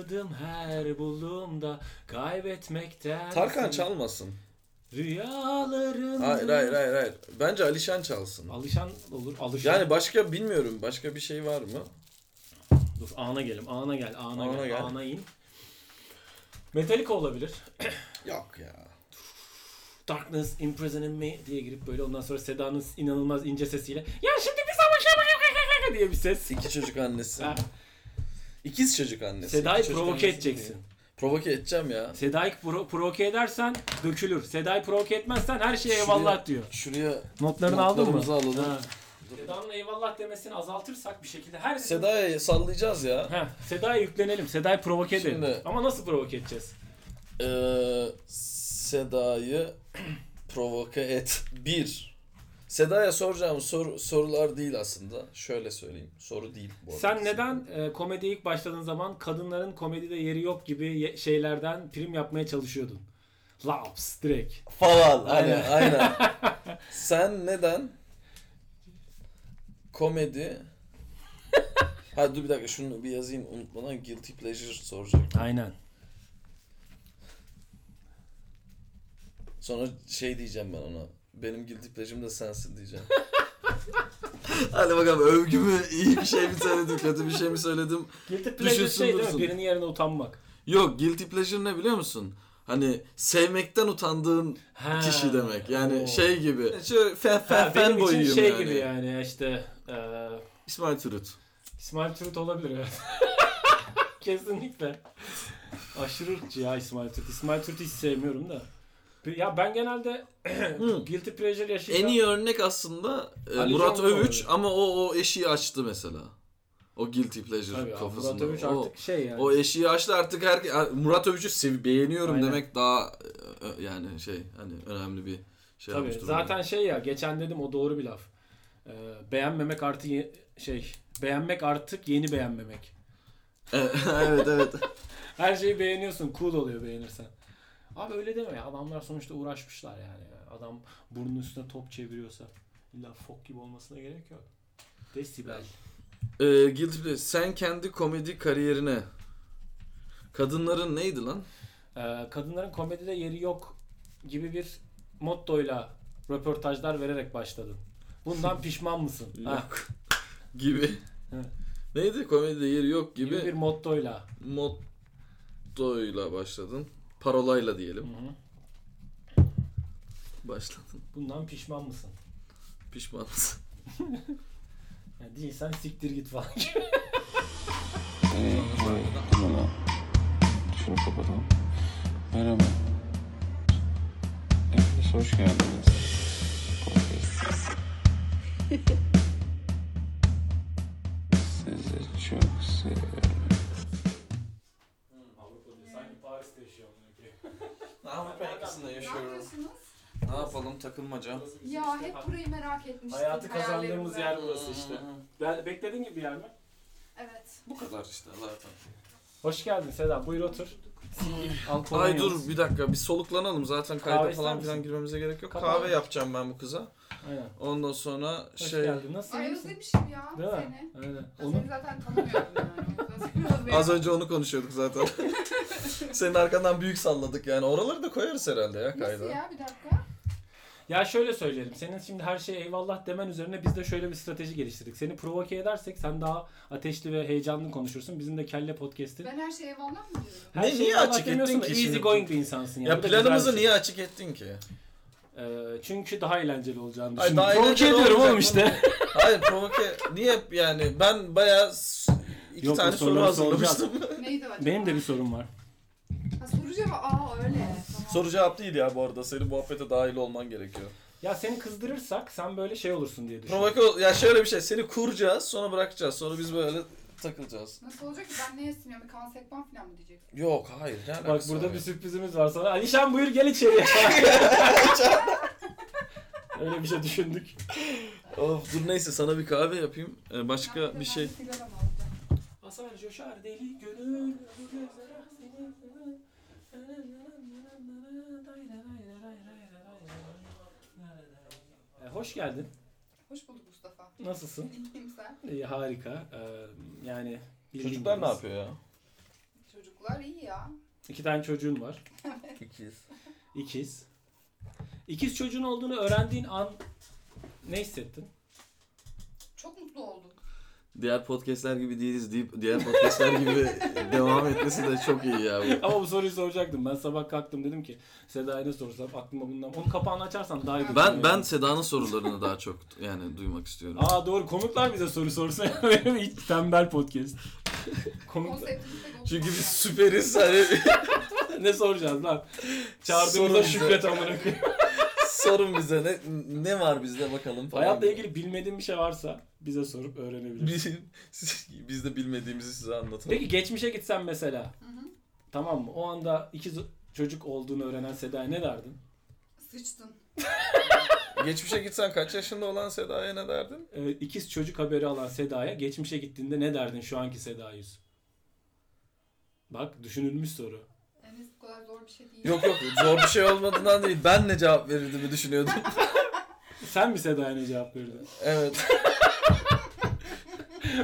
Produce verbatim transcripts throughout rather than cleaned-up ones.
uğradım her bulduğumda, kaybetmekten... Tarkan çalmasın. Rüyalarım... Hayır hayır hayır hayır. Bence Alişan çalsın. Alişan olur. Alişan. Yani başka bilmiyorum. Başka bir şey var mı? Dur ana gelim. Ana gel. Ana, ana gel, gel. Ana in. Metallica olabilir. Yok ya. Darkness imprisoning me diye girip böyle ondan sonra Seda'nın inanılmaz ince sesiyle ya şimdi bir savaşa diye bir ses. İki çocuk annesi. İkiz çocuk annesi. Seda'yı çocuk provoke annesi edeceksin. Diye. Provoke edeceğim ya. Seda'yı pro- provoke edersen dökülür. Seda'yı provoke etmezsen her şeye şuraya, eyvallah diyor. Şuraya notlarını aldın mı? Alalım. Seda'nın eyvallah demesini azaltırsak bir şekilde her... Seda'yı sallayacağız ya. Ha, Seda'ya yüklenelim. Seda'yı provoke edelim. Şimdi... Ama nasıl provoke edeceğiz? Ee, Seda'yı provoke et. Bir. Seda'ya soracağım sor, sorular değil aslında. Şöyle söyleyeyim. Soru değil bu arada. Sen neden e, komediye ilk başladığın zaman kadınların komedide yeri yok gibi ye- şeylerden prim yapmaya çalışıyordun? Laps direkt. Falan. Aynen. Aynen. Sen neden komedi... Hadi dur bir dakika şunu bir yazayım. Unutmadan guilty pleasure soracak. Aynen. Sonra şey diyeceğim ben ona. Benim guilty pleasure'm de sensin diyeceğim. Hadi bakalım övgümü iyi bir şey mi söyledim, kötü bir şey mi söyledim? Guilty pleasure şey değil mi? Birinin yerine utanmak. Yok, guilty pleasure ne biliyor musun? Hani sevmekten utandığın ha, kişi demek. Yani o. şey gibi. Şöyle fan fan fan boyuyum yani. Benim için şey gibi yani işte. E... İsmail Türüt. İsmail Türüt olabilir evet. Kesinlikle. Aşırı ırkçı ya İsmail Türüt. İsmail Türüt'ü hiç sevmiyorum da. Ya ben genelde guilty pleasure yaşayacağım. En iyi örnek aslında Ali Murat Can Övüç ama o o eşiği açtı mesela. O guilty pleasure tabii kafasında. Murat Övüç artık o, şey yani. O eşiği açtı artık her Murat Övüç'ü sev, beğeniyorum aynen demek daha yani şey hani önemli bir şey tabii, olmuştur. Tabii zaten bana şey ya geçen dedim o doğru bir laf. Ee, beğenmemek artık ye, şey beğenmek artık yeni beğenmemek. Evet evet. Her şeyi beğeniyorsun cool oluyor beğenirsen. Abi öyle deme ya. Adamlar sonuçta uğraşmışlar yani. Adam burnunun üstüne top çeviriyorsa illa fok gibi olmasına gerek yok. Desibel. Ee, guilty pleasure. Sen kendi komedi kariyerine kadınların neydi lan? Ee, kadınların komedide yeri yok gibi bir mottoyla röportajlar vererek başladın. Bundan pişman mısın? Yok. gibi. Neydi? Komedide yeri yok gibi. Gibi bir mottoyla. Mottoyla başladın. Parolayla diyelim. Hı-hı. Başladın. Bundan pişman mısın? Pişman mısın? Yani değilsen siktir git falan. Şunu kapatalım. Merhaba. Hepiniz hoş geldiniz. Sizi çok seviyorum. Ahmet Bey'kasında yaşıyoruz. Ne yapalım takılmaca. Ya hep burayı merak etmiştim. Hayatı kazandığımız yer burası işte. Ben beklediğin gibi yer mi? Evet. Bu kadar işte zaten. Hoş geldin Seda. Buyur otur. Ay dur bir dakika bir soluklanalım. Zaten kayda falan filan girmemize gerek yok. Kahve yapacağım ben bu kıza. Aynen. Ondan sonra hoş şey... geldin. Nasıl? Ay özlemişim ya değil seni. Aynen. Onu... Seni zaten tanımıyordum yani. Az önce onu konuşuyorduk zaten. Senin arkandan büyük salladık yani. Oraları da koyarız herhalde ya kayda. Nasıl ya? Bir dakika. Ya şöyle söyleyelim. Senin şimdi her şeye eyvallah demen üzerine biz de şöyle bir strateji geliştirdik. Seni provoke edersek sen daha ateşli ve heyecanlı konuşursun. Bizim de kelle podcast'i. Ben her şeye eyvallah mı diyorum? Her ne, şeye niye açık ettin ki? Easy going bir insansın. Yani. Ya planımızı niye şey açık ettin ki? Ee, çünkü daha eğlenceli olacağını düşünüyorum. Provoke ediyorum oğlum işte. Hayır provoke. Niye yani? Ben bayağı iki yok, tane soru hazırlamıştım. Neydi acaba? Benim de bir sorum var. Ha, soru cevap, aa öyle. Tamam. Soru cevap değil ya bu arada. Senin muhabbete dahil olman gerekiyor. Ya seni kızdırırsak sen böyle şey olursun diye düşünüyorum. Provoke, ya şöyle bir şey. Seni kuracağız, sonra bırakacağız. Sonra biz böyle takılacağız. Nasıl olacak ki? Ben neye siniyorum? Kan sekman falan mı diyeceksin? Yok, hayır. Yani bak burada ya bir sürprizimiz var sana. Alişan buyur gel içeriye. Öyle bir şey düşündük. Of, dur neyse sana bir kahve yapayım. Ee, başka ya, bir, bir şey. Asar coşar deli gönül. Ee, hoş geldin. Hoş bulduk Mustafa. Nasılsın? İyiyim sen? İyi, harika. Ee, yani çocuklar ne yapıyor ya? çocuklar iyi ya. İki tane çocuğun var. İkiz. İkiz. İkiz çocuğun olduğunu öğrendiğin an ne hissettin? Çok mutlu oldum. Diğer podcastler gibi değiliz deyip diğer podcastler gibi devam etmesi de çok iyi ya. Bu. Ama bu soruyu soracaktım. Ben sabah kalktım dedim ki Seda'ya ne sorsam aklıma bundan. Onun kapağını açarsan daha iyi. Ben yani. Ben Seda'nın sorularını daha çok yani duymak istiyorum. Aa doğru. Konuklar bize soru sorsa hiç tembel podcast. Konuklar. Çünkü biz süperiz. Hani ne soracağız lan? Çağırdığımızda Şükret amına. Sorun bize ne ne var bizde bakalım falan. Hayatla ilgili bilmediğin bir şey varsa bize sorup öğrenebilirsin. Biz de bilmediğimizi size anlatalım. Peki geçmişe gitsen mesela. Hı hı. Tamam mı? O anda iki çocuk olduğunu öğrenen Seda'ya ne derdin? Sıçtın. Geçmişe gitsen kaç yaşında olan Seda'ya ne derdin? Ee, ikiz çocuk haberi alan Seda'ya geçmişe gittiğinde ne derdin şu anki Seda Yüz? Bak düşünülmüş soru. Yani bu kadar zor bir şey değil. Yok yok zor bir şey olmadığından değil. Ben ne cevap verirdiğimi düşünüyordum. Sen mi Seda'ya ne cevap verirdin? Evet.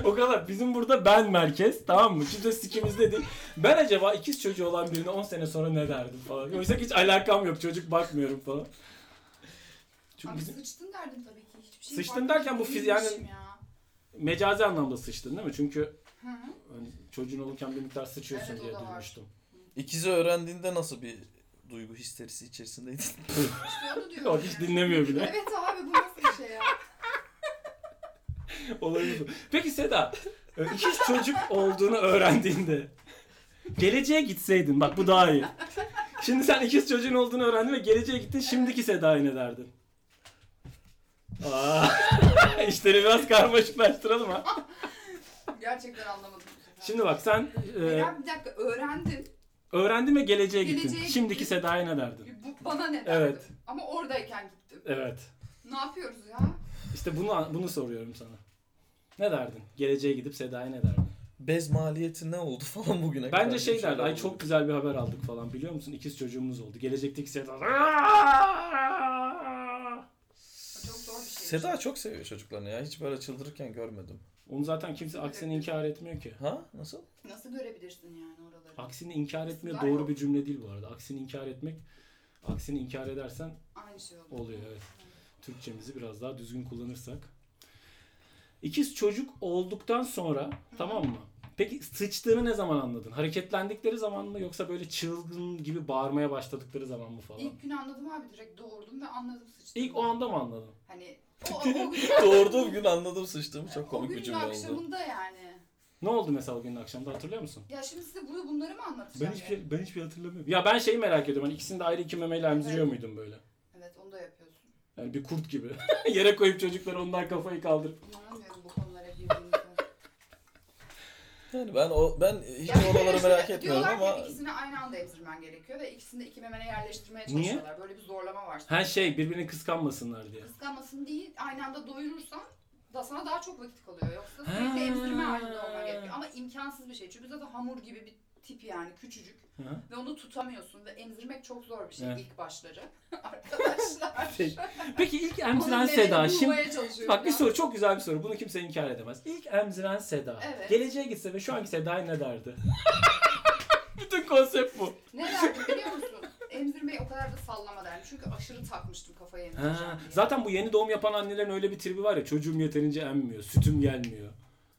O kadar. Bizim burada ben merkez. Tamam mı? Kimse sikimizde değil. Ben acaba ikiz çocuğu olan birine on sene sonra ne derdim falan. Oysa hiç alakam yok. Çocuk bakmıyorum falan. Çünkü abi bizim... sıçtın derdim tabii ki. Hiçbir şey sıçtın derken bu fiz... Yani ya. Mecazi anlamda sıçtın değil mi? Çünkü hani çocuğun olurken bir miktar sıçıyorsun evet, diye duymuştum. İkizi öğrendiğinde nasıl bir duygu histerisi içerisindeydin? İşte onu diyorum. Hiç dinlemiyor bile. Evet abi bu nasıl bir şey ya? Olabilir. Peki Seda, ikiz çocuk olduğunu öğrendiğinde geleceğe gitseydin bak bu daha iyi. Şimdi sen ikiz çocuğun olduğunu öğrendin ve geleceğe gittin şimdiki Seda'ya ne derdin? Aa, işleri biraz karmaşıklaştıralım ha. Gerçekten anlamadım. Şimdi bak sen... E... Bir dakika öğrendin. Öğrendim ve geleceğe, geleceğe gittim. Gittim. Şimdiki Seda'ya ne derdin? Bu bana ne derdim? Evet. Ama oradayken gittim. Evet. Ne yapıyoruz ya? İşte bunu bunu soruyorum sana. Ne derdin? Geleceğe gidip Seda'ya ne derdin? Bez maliyeti ne oldu falan bugüne bence kadar. Bence şey derdi. Ay çok güzel bir haber aldık falan biliyor musun? İkiz çocuğumuz oldu. Gelecekteki Seda... Çok zor bir şey. Seda çok seviyor çocuklarını ya. Hiç böyle çıldırırken görmedim. Onu zaten kimse aksini inkar etmiyor ki. Ha? Nasıl? Nasıl görebilirsin yani oraları? Aksini inkar etmiyor doğru yok. Bir cümle değil bu arada. Aksini inkar etmek, aksini inkar edersen aynı şey oluyor. Oluyor evet. Evet. Türkçemizi biraz daha düzgün kullanırsak. İkiz çocuk olduktan sonra hı-hı. Tamam mı? Peki sıçtığını ne zaman anladın? Hareketlendikleri zaman mı yoksa böyle çılgın gibi bağırmaya başladıkları zaman mı falan? İlk gün anladım abi direkt doğurdum ve anladım sıçtığımı. İlk o anda mı anladın? Hani o, o gün... Doğurduğum gün anladım sıçtığımı çok komik bir cümle oldu. O günün akşamında yani. Ne oldu mesela o günün akşamında hatırlıyor musun? Ya şimdi size bunu, bunları mı anlatacağım? Ben hiçbir şey, ben hiçbir şey hatırlamıyorum. Ya ben şeyi merak ediyorum hani ikisini de ayrı iki memeyle emziriyor evet. Muydun böyle? Evet onu da yapıyorsun. Yani bir kurt gibi. Yere koyup çocukları ondan kafayı kaldırıp. İnanamıyorum bu konulara girdiğinizde. Yani ben o ben hiç yani oraları merak etmiyorum ama... Diyorlar ki ikisini aynı anda emzirmen gerekiyor ve ikisini de iki memene yerleştirmeye çalışıyorlar. Niye? Böyle bir zorlama var. Her şey birbirini kıskanmasınlar diye. Kıskanmasın değil, aynı anda doyurursan da sana daha çok vakit kalıyor. Yoksa sürekli emzirme halinde olman gerekiyor. Ama imkansız bir şey. Çünkü zaten hamur gibi bir tip yani küçücük. Ha? Ve onu tutamıyorsun ve emzirmek çok zor bir şey evet. İlk başları. Arkadaşlar. Peki, peki ilk emziren Seda şimdi bak ya. Bir soru çok güzel bir soru. Bunu kimse inkar edemez. İlk emziren Seda. Evet. Geleceğe gitse ve şu anki Seda'ya ne derdi? Bütün konsept bu. Ne derdi biliyor musun? Emzirmeyi o kadar da sallama derdi. Çünkü aşırı takmıştım kafayı emzireceğim diye. Zaten bu yeni doğum yapan annelerin öyle bir tribi var ya. Çocuğum yeterince emmiyor. Sütüm gelmiyor.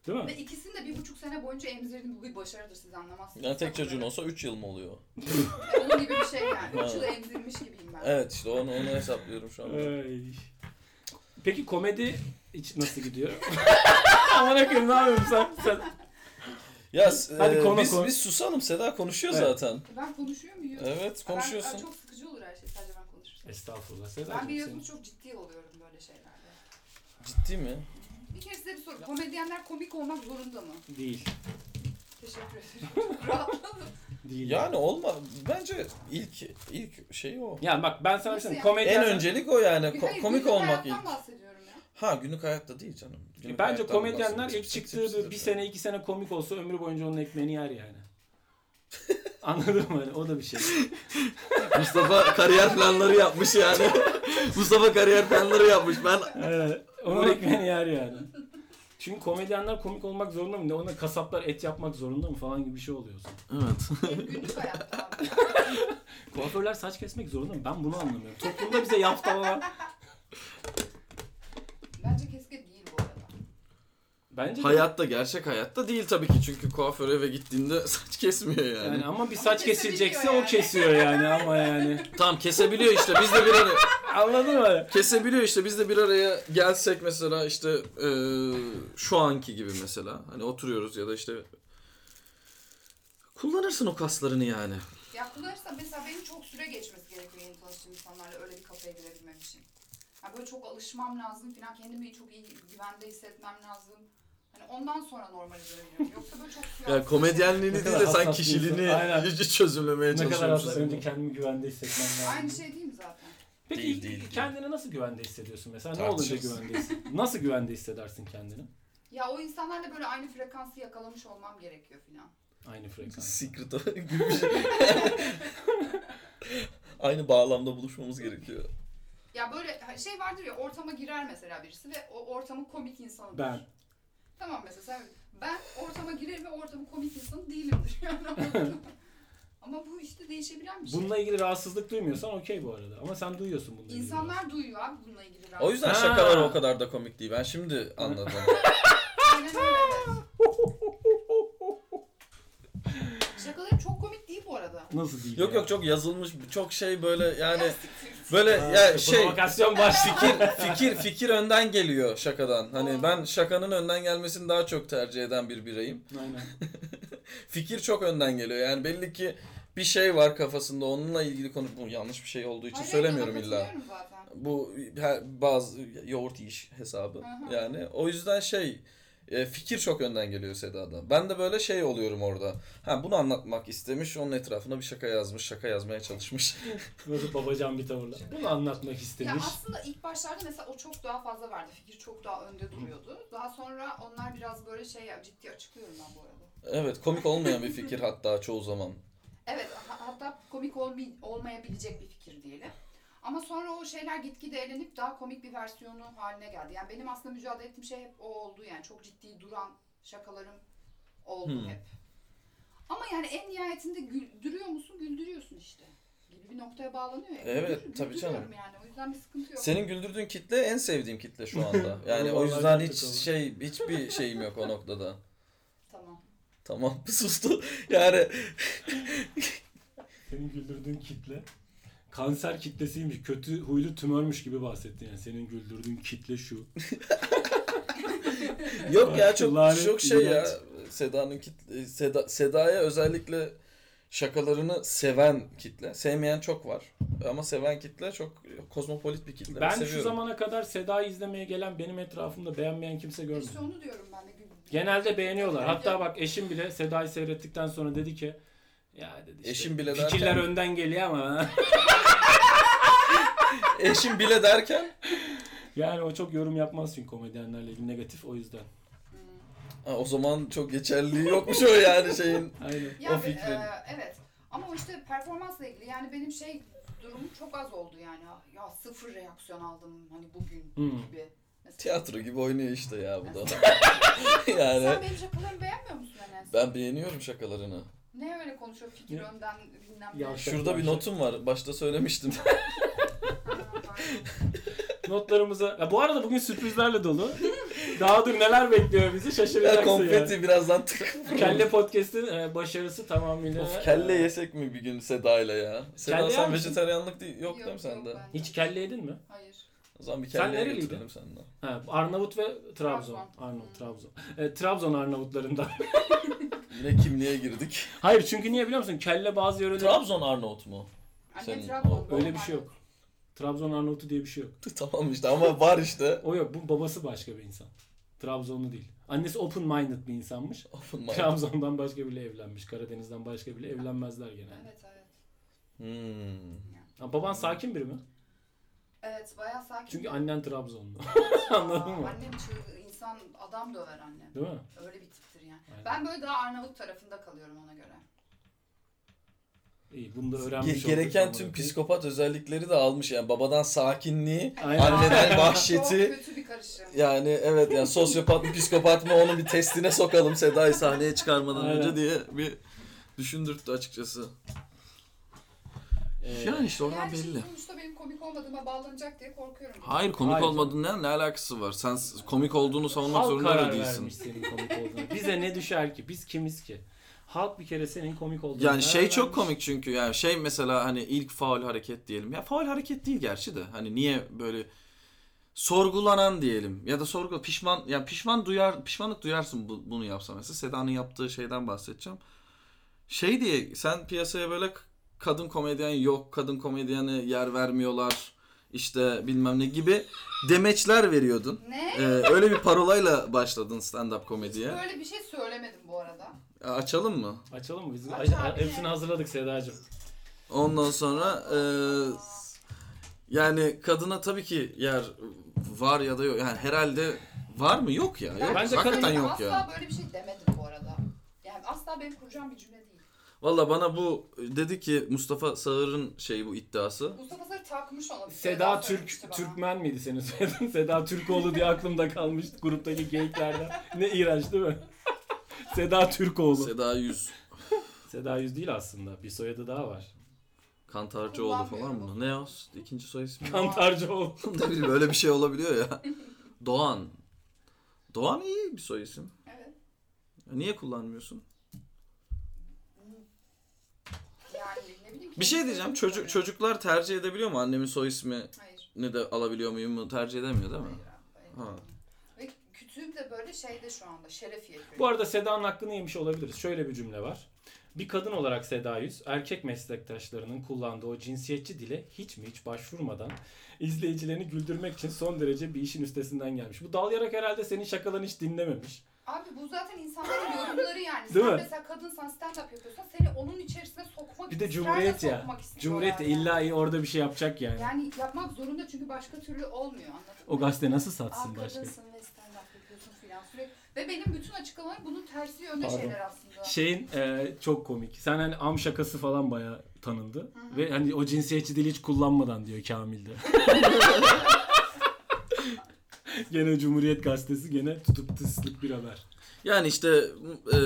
Değil mi? Ve ikisini de bir buçuk sene boyunca emzirdim. Bu bir başarıdır siz anlamazsınız. Yani tek çocuğun olsa üç yıl mı oluyor? Onun gibi bir şey yani. Üç yıl emzirmiş gibiyim ben. Evet işte onu onu hesaplıyorum şu an. Peki komedi hiç nasıl gidiyor? Aman akım ne yapıyorum sen? sen... Ya hadi e, konu, biz, konu. Biz susalım Seda konuşuyor evet. Zaten. Ben konuşuyor muyum? Evet konuşuyorsun. Ben, çok sıkıcı olur her şey sadece ben konuşurum. Estağfurullah Seda'cığım. Ben biliyorsunuz çok ciddi oluyorum böyle şeylerde. Ciddi mi? Bir kere size bir soru. Komedyenler komik olmak zorunda mı? Değil. Teşekkür ederim. Rahatladım. Değil. Yani olma. Bence ilk ilk şey o. Yani bak ben sana söyleyeyim. Yani? Komedyen... En öncelik o yani. Ko- komik olmak ilk. Bahsediyorum ya. Ha günlük hayatta değil canım. Günlük bence komedyenler ilk çıktığı bir sene iki sene komik olsa ömrü boyunca onun ekmeğini yer yani. Anladın mı? Hani o da bir şey. Mustafa kariyer planları yapmış yani. Mustafa kariyer planları yapmış. Ben... Evet. Onun ekmeğini yer yani. Şimdi komedyenler komik olmak zorunda mı? Ne ona kasaplar et yapmak zorunda mı falan gibi bir şey oluyorsun. Evet. Günlük hayatta. Kuaförler saç kesmek zorunda mı? Ben bunu anlamıyorum. Toplumda bize yaptırmalar. Bence kesinlikle değil bu arada. Bence hayatta, de... gerçek hayatta değil tabii ki, çünkü kuaför eve gittiğinde saç kesmiyor yani. Yani ama bir saç ama kesilecekse yani. O kesiyor yani ama yani. Tamam, kesebiliyor işte. Biz de bir hani anladın mı? Kesebiliyor işte. Biz de bir araya gelsek mesela işte e, şu anki gibi mesela. Hani oturuyoruz ya da işte kullanırsın o kaslarını yani. Ya kullanırsan mesela benim çok süre geçmesi gerekiyor yeni tanıştığım insanlarla öyle bir kafaya girebilmem için. Yani böyle çok alışmam lazım falan, kendimi çok iyi güvende hissetmem lazım. Hani ondan sonra normale dönüyorum. Yoksa böyle çok... Ya yani komedyenliğini değil de sen kişiliğini çözümlemeye çalışıyorsun. Ne kadar az önce kendimi güvende hissetmem lazım. Aynı şey değil mi zaten? Peki değil, değil, kendini değil. Nasıl güvende hissediyorsun mesela? Ne olunca güvende hissediyorsun? Nasıl güvende hissedersin kendini? Ya o insanlarla böyle aynı frekansı yakalamış olmam gerekiyor filan. Aynı frekans. Secret of aynı bağlamda buluşmamız gerekiyor. Ya böyle şey vardır ya, ortama girer mesela birisi ve o ortamın komik insanıdır. Ben. Tamam mesela sen, ben ortama girerim ve ortamın komik insanı değilimdir. Yani ama bu işte değişebilen bir şey. Bununla ilgili rahatsızlık duymuyorsan okey bu arada. Ama sen duyuyorsun bununla ilgili. İnsanlar duyuyor abi bununla ilgili rahatsızlık. O yüzden şakalar o kadar da komik değil. Ben şimdi anladım. Aynen öyle. Şakaları çok komik değil bu arada. Nasıl değil? Yok ya? Yok çok yazılmış, çok şey böyle yani böyle ya yani şey provokasyon başlığı fikir fikir önden geliyor şakadan. Hani ben şakanın önden gelmesini daha çok tercih eden bir bireyim. Aynen. Fikir çok önden geliyor. Yani belli ki bir şey var kafasında, onunla ilgili konu bu yanlış bir şey olduğu için hayır, söylemiyorum illa. Zaten. Bu her, bazı yoğurt iş hesabı. Aha. Yani o yüzden şey fikir çok önden geliyor Seda'da. Ben de böyle şey oluyorum orada. Ha, bunu anlatmak istemiş, onun etrafına bir şaka yazmış, şaka yazmaya çalışmış. Böyle babacan bir tavırla. Bunu anlatmak istemiş. Ya aslında ilk başlarda mesela o çok daha fazla vardı. Fikir çok daha önde duruyordu. Daha sonra onlar biraz böyle şey ciddi açıklıyorum ben bu arada. Evet, komik olmayan bir fikir hatta çoğu zaman. Evet, hatta komik olmay- olmayabilecek bir fikir diyelim. Ama sonra o şeyler gitgide elenip daha komik bir versiyonu haline geldi. Yani benim aslında mücadele ettiğim şey hep o oldu. Yani çok ciddi duran şakalarım oldu hmm. hep. Ama yani en nihayetinde güldürüyor musun? Güldürüyorsun işte. Gibi bir noktaya bağlanıyor ya. Evet Güldür, tabii canım. Yani. O yüzden bir sıkıntı yok. Senin güldürdüğün kitle en sevdiğim kitle şu anda. Yani o yüzden hiç şey hiçbir şeyim yok o noktada. Tamam. Tamam sustu. Yani. Senin güldürdüğün kitle. Kanser kitlesiymiş, kötü huylu tümörmüş gibi bahsettin yani. Senin güldürdüğün kitle şu. Yok ya çok lanet, çok şey ya. Seda'nın kitle, Seda, Seda'ya özellikle şakalarını seven kitle. Sevmeyen çok var. Ama seven kitle çok kozmopolit bir kitle. Ben, ben şu zamana kadar Seda'yı izlemeye gelen, benim etrafımda beğenmeyen kimse görmedim. İşte onu diyorum ben de. Genelde beğeniyorlar. Hatta bak eşim bile Seda'yı seyrettikten sonra dedi ki ya dedi işte, eşim bile fikirler derken, önden geliyor ama. Eşim bile derken. Yani o çok yorum yapmaz çünkü komedyenlerle ilgili negatif, o yüzden. Hmm. Ha, o zaman çok geçerliliği yokmuş o yani şeyin. Aynen. Ya o fikrin. E, evet ama işte performansla ilgili yani benim şey durumum çok az oldu yani. Ya sıfır reaksiyon aldım hani bugün hmm. gibi. Mesela. Tiyatro gibi oynuyor işte ya bu da. Yani. Sen benim şakalarımı beğenmiyor musun Enes? Ben beğeniyorum şakalarını. Ne öyle konuşuyor fikir ya. Önden bilmem ya. Şurada bir notum var. Başta söylemiştim. Notlarımıza... Ya bu arada bugün sürprizlerle dolu. Daha dur neler bekliyor bizi, şaşıracaksın ya. Konfeti ya. Birazdan tıkırır. Kelle Podcast'ın başarısı tamamıyla... Of, kelle yesek mi bir gün Seda'yla ya? Seda sen vejetaryenlik değil, yok, yok değil mi sende? Hiç kelle yedin mi? Hayır. O zaman bir kelleye götürelim senden. Ha, Arnavut ve Trabzon. Arnavut, hmm. Trabzon. E, Trabzon Arnavutlarından. Yine kimliğe girdik. Hayır çünkü niye biliyor musun? Kelle bazı yörede... Trabzon Arnavut mu? Anne Trabzon. Öyle bir şey yok. Trabzon Arnavut'u diye bir şey yok. Tamam işte ama var işte. O yok. Bu babası başka bir insan. Trabzonlu değil. Annesi open minded bir insanmış. Open minded. Trabzon'dan başka bile evlenmiş. Karadeniz'den başka bile evlenmezler genelde. Evet evet. Hmm. Yani. Baban sakin biri mi? Evet bayağı sakin. Çünkü annen Trabzonlu. Anladın mı? Annem çılgın. İnsan adam döver anne. Değil mi? Öyle bir tiptir yani. Aynen. Ben böyle daha Arnavut tarafında kalıyorum ona göre. iyi. Bunu da öğrenmiş Ge- Gereken olduk, tüm psikopat özellikleri de almış. Yani babadan sakinliği, aynen, anneden vahşeti. Çok kötü bir karışım. Yani evet, yani sosyopat mı psikopat mı onun bir testine sokalım Seda'yı sahneye çıkarmadan aynen. önce diye bir düşündürttü açıkçası. Ee, yani işte oradan belli. Her sonuçta benim komik olmadığıma bağlanacak diye korkuyorum. Hayır, komik Hayır. olmadığından ne alakası var? Sen komik olduğunu savunmak Halk zorunda da değilsin. Bize ne düşer ki? Biz kimiz ki? Halk bir kere senin komik olduğunu... Yani şey vermiş. Çok komik çünkü. Yani şey mesela hani ilk faul hareket diyelim. Ya faul hareket değil gerçi de. Hani niye böyle sorgulanan diyelim. Ya da sorgul pişman yani pişman duyar pişmanlık duyarsın bu, bunu yapsa mesela. Seda'nın yaptığı şeyden bahsedeceğim. Şey diye sen piyasaya böyle kadın komedyen yok, kadın komedyene yer vermiyorlar, işte bilmem ne gibi demeçler veriyordun. Ne? Ee, öyle bir parolayla başladın stand-up komediye. Hiç böyle bir şey söylemedim bu arada. Açalım mı? Açalım mı? Biz Aç a- hepsini hazırladık Sedacığım. Ondan sonra e, yani kadına tabii ki yer var ya da yok. Yani herhalde var mı? Yok ya. Yok. Bence hakikaten yok asla ya. Asla böyle bir şey demedim bu arada. Yani asla benim kuracağım bir cümle değil. Valla bana bu dedi ki Mustafa Sağır'ın şey bu iddiası. Mustafa Sağır takmış ona. Seda Türk bana. Türkmen miydi senin soyadın? Seda Türkoğlu diye aklımda kalmıştı gruptaki geyiklerden. Ne iğrenç değil mi? Seda Türkoğlu. Seda Yüz. Seda Yüz değil aslında. Bir soyadı daha var. Kantarcıoğlu falan mı? Ne o? İkinci soy ismi. Kantarcıoğlu. Ne bileyim öyle bir şey olabiliyor ya. Doğan. Doğan iyi bir soy isim. Evet. Niye kullanmıyorsun? Bir şey diyeceğim. Çocuk çocuklar tercih edebiliyor mu? Annemin soy ismi ne de alabiliyor muyum mu? Tercih edemiyor değil mi? Hayır. Hayır. Ha. Ve kütüğüm de böyle şeyde şu anda. Şerefiye köyü. Bu arada Seda'nın hakkını yemiş olabiliriz. Şöyle bir cümle var. Bir kadın olarak Seda Yüz, erkek meslektaşlarının kullandığı o cinsiyetçi dile hiç mi hiç başvurmadan izleyicilerini güldürmek için son derece bir işin üstesinden gelmiş. Bu dalayarak herhalde senin şakalarını hiç dinlememiş. Abi bu zaten insanların yorumları yani. Değil sen mi? Mesela kadınsan stand-up yapıyorsan seni onun içerisine sokmak bir de Cumhuriyet ya. Cumhuriyet yani. İlla orada bir şey yapacak yani. Yani yapmak zorunda çünkü başka türlü olmuyor, anladın o mı? O gazete nasıl satsın başka? Kadınsın ve stand-up yapıyorsun filan sürekli. Ve benim bütün açıklamalarım bunun tersi yönde Pardon. şeyler aslında. Şeyin e, çok komik. Sen hani am şakası falan bayağı tanındı. Hı-hı. Ve hani o cinsiyetçi dili hiç kullanmadan diyor Kamil'de. Gene Cumhuriyet Gazetesi gene tutup tıslık bir haber. Yani işte e,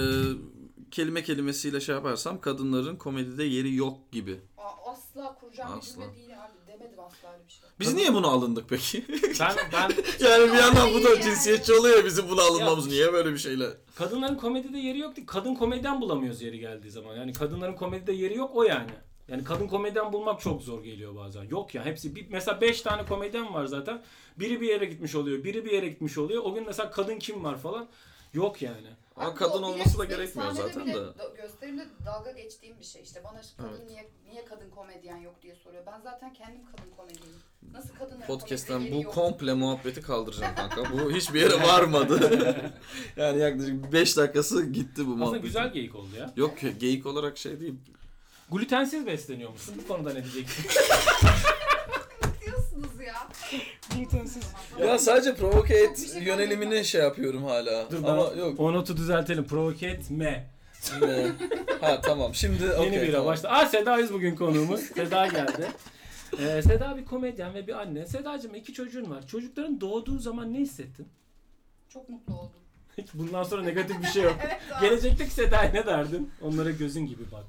kelime kelimesiyle şey yaparsam kadınların komedide yeri yok gibi. Aa, asla kuracağım bir cümle değil abi. Demedim asla öyle bir şey. Biz Tabii. niye buna alındık peki? Ben, ben... yani bir yandan bu da yani. Cinsiyetçi oluyor ya bizim buna alınmamız. Ya, niye böyle bir şeyle? Kadınların komedide yeri yok değil. Kadın komediden bulamıyoruz yeri geldiği zaman. Yani kadınların komedide yeri yok o yani. Yani kadın komedyen bulmak çok zor geliyor bazen. Yok ya hepsi bir, mesela beş tane komedyen var zaten. Biri bir yere gitmiş oluyor, biri bir yere gitmiş oluyor. O gün mesela kadın kim var falan. Yok yani. Ama abi kadın olması da gerekmiyor zaten de. Gösterimde dalga geçtiğim bir şey. İşte bana kadın evet. niye niye kadın komedyen yok diye soruyor. Ben zaten kendim kadın komedyenim. Nasıl kadın podcast'ten bu yok? Komple muhabbeti kaldıracağım kanka. Bu hiçbir yere varmadı. Yani yaklaşık beş dakikası gitti bu muhabbet. Aslında güzel geyik oldu ya. Yok geyik olarak şey değil. Glutensiz besleniyor musun? Bu konuda ne diyeceksin? Ne diyorsunuz ya? Glutensiz. Ya sadece provoke et şey yönelimini ben. şey yapıyorum hala. Dur, ama yok. O notu düzeltelim. Provoke etme. Ha tamam. Şimdi okey. Yeni bira tamam. başla. Aa Seda'yız bugün konuğumuz. Seda geldi. Ee, Seda bir komedyen ve bir anne. Sedacığım iki çocuğun var. Çocukların doğduğu zaman ne hissettin? Çok mutlu oldum. Bundan sonra negatif bir şey yok. Evet, gelecekteki Seda'ya ne derdin? Onlara gözün gibi bak.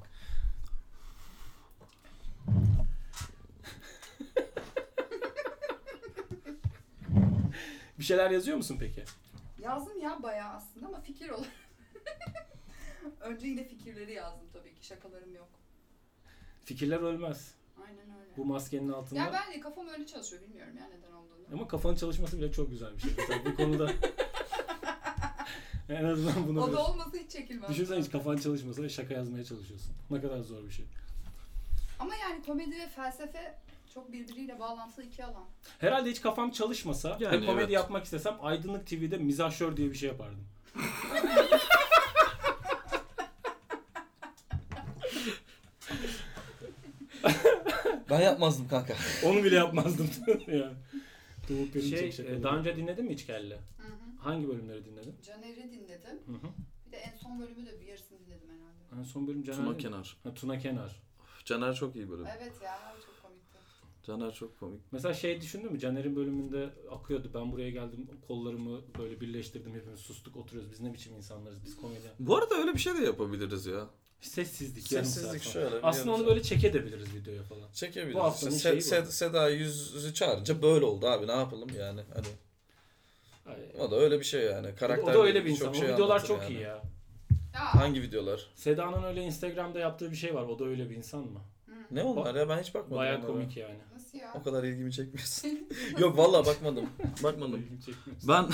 Bir şeyler yazıyor musun peki? Yazdım ya bayağı aslında ama fikir olarak. Önce yine fikirleri yazdım tabii ki. Şakalarım yok. Fikirler ölmez. Aynen öyle. Bu maskenin altında. Ya ben kafam öyle çalışıyor bilmiyorum ya neden olduğunu. Ama kafanın çalışması bile çok güzel bir şey. Mesela bu konuda. En azından bunu. O da olmasa hiç çekilmez. Düşünsene hiç kafan çalışmasa ve şaka yazmaya çalışıyorsun. Ne kadar zor bir şey. Ama yani komedi ve felsefe çok birbiriyle bağlantılı iki alan. Herhalde hiç kafam çalışmasa yani ve komedi evet. yapmak istesem Aydınlık T V'de mizahşör diye bir şey yapardım. Ben yapmazdım kanka. Onu bile yapmazdım. Yani. Şey, e, daha önce dinledin mi hiç Kelle? Hangi bölümleri dinledin? Caner'i dinledim. Hı-hı. Bir de en son bölümü de bir yarısını dinledim herhalde. En son bölüm Caner'i. Tuna Kenar. Ha, Tuna Kenar. Caner çok iyi bölüm. Evet ya, çok komikti. Caner çok komik. Mesela şey düşündün mü? Caner'in bölümünde akıyordu. Ben buraya geldim, kollarımı böyle birleştirdim. Hepimiz sustuk, oturuyoruz. Biz ne biçim insanlarız? Biz komedyen. Bu arada öyle bir şey de yapabiliriz ya. Sessizlik. Sessizlik şöyle. Aslında onu böyle çekebiliriz videoya falan. Çekebiliriz. İşte Se- Se- Seda yüzü çağırınca böyle oldu abi. Ne yapalım yani? Hani. Hayır. O da öyle bir şey yani. Karakter. O da öyle bir insan. Şey, o videolar çok yani. iyi ya. Aa. Hangi videolar? Seda'nın öyle Instagram'da yaptığı bir şey var. O da öyle bir insan mı? Hı. Ne onlar ya? Ben hiç bakmadım. Bayağı onlara. Komik yani. Nasıl ya? O kadar ilgimi çekmiyorsun. Yok vallahi bakmadım. Bakmadım. ben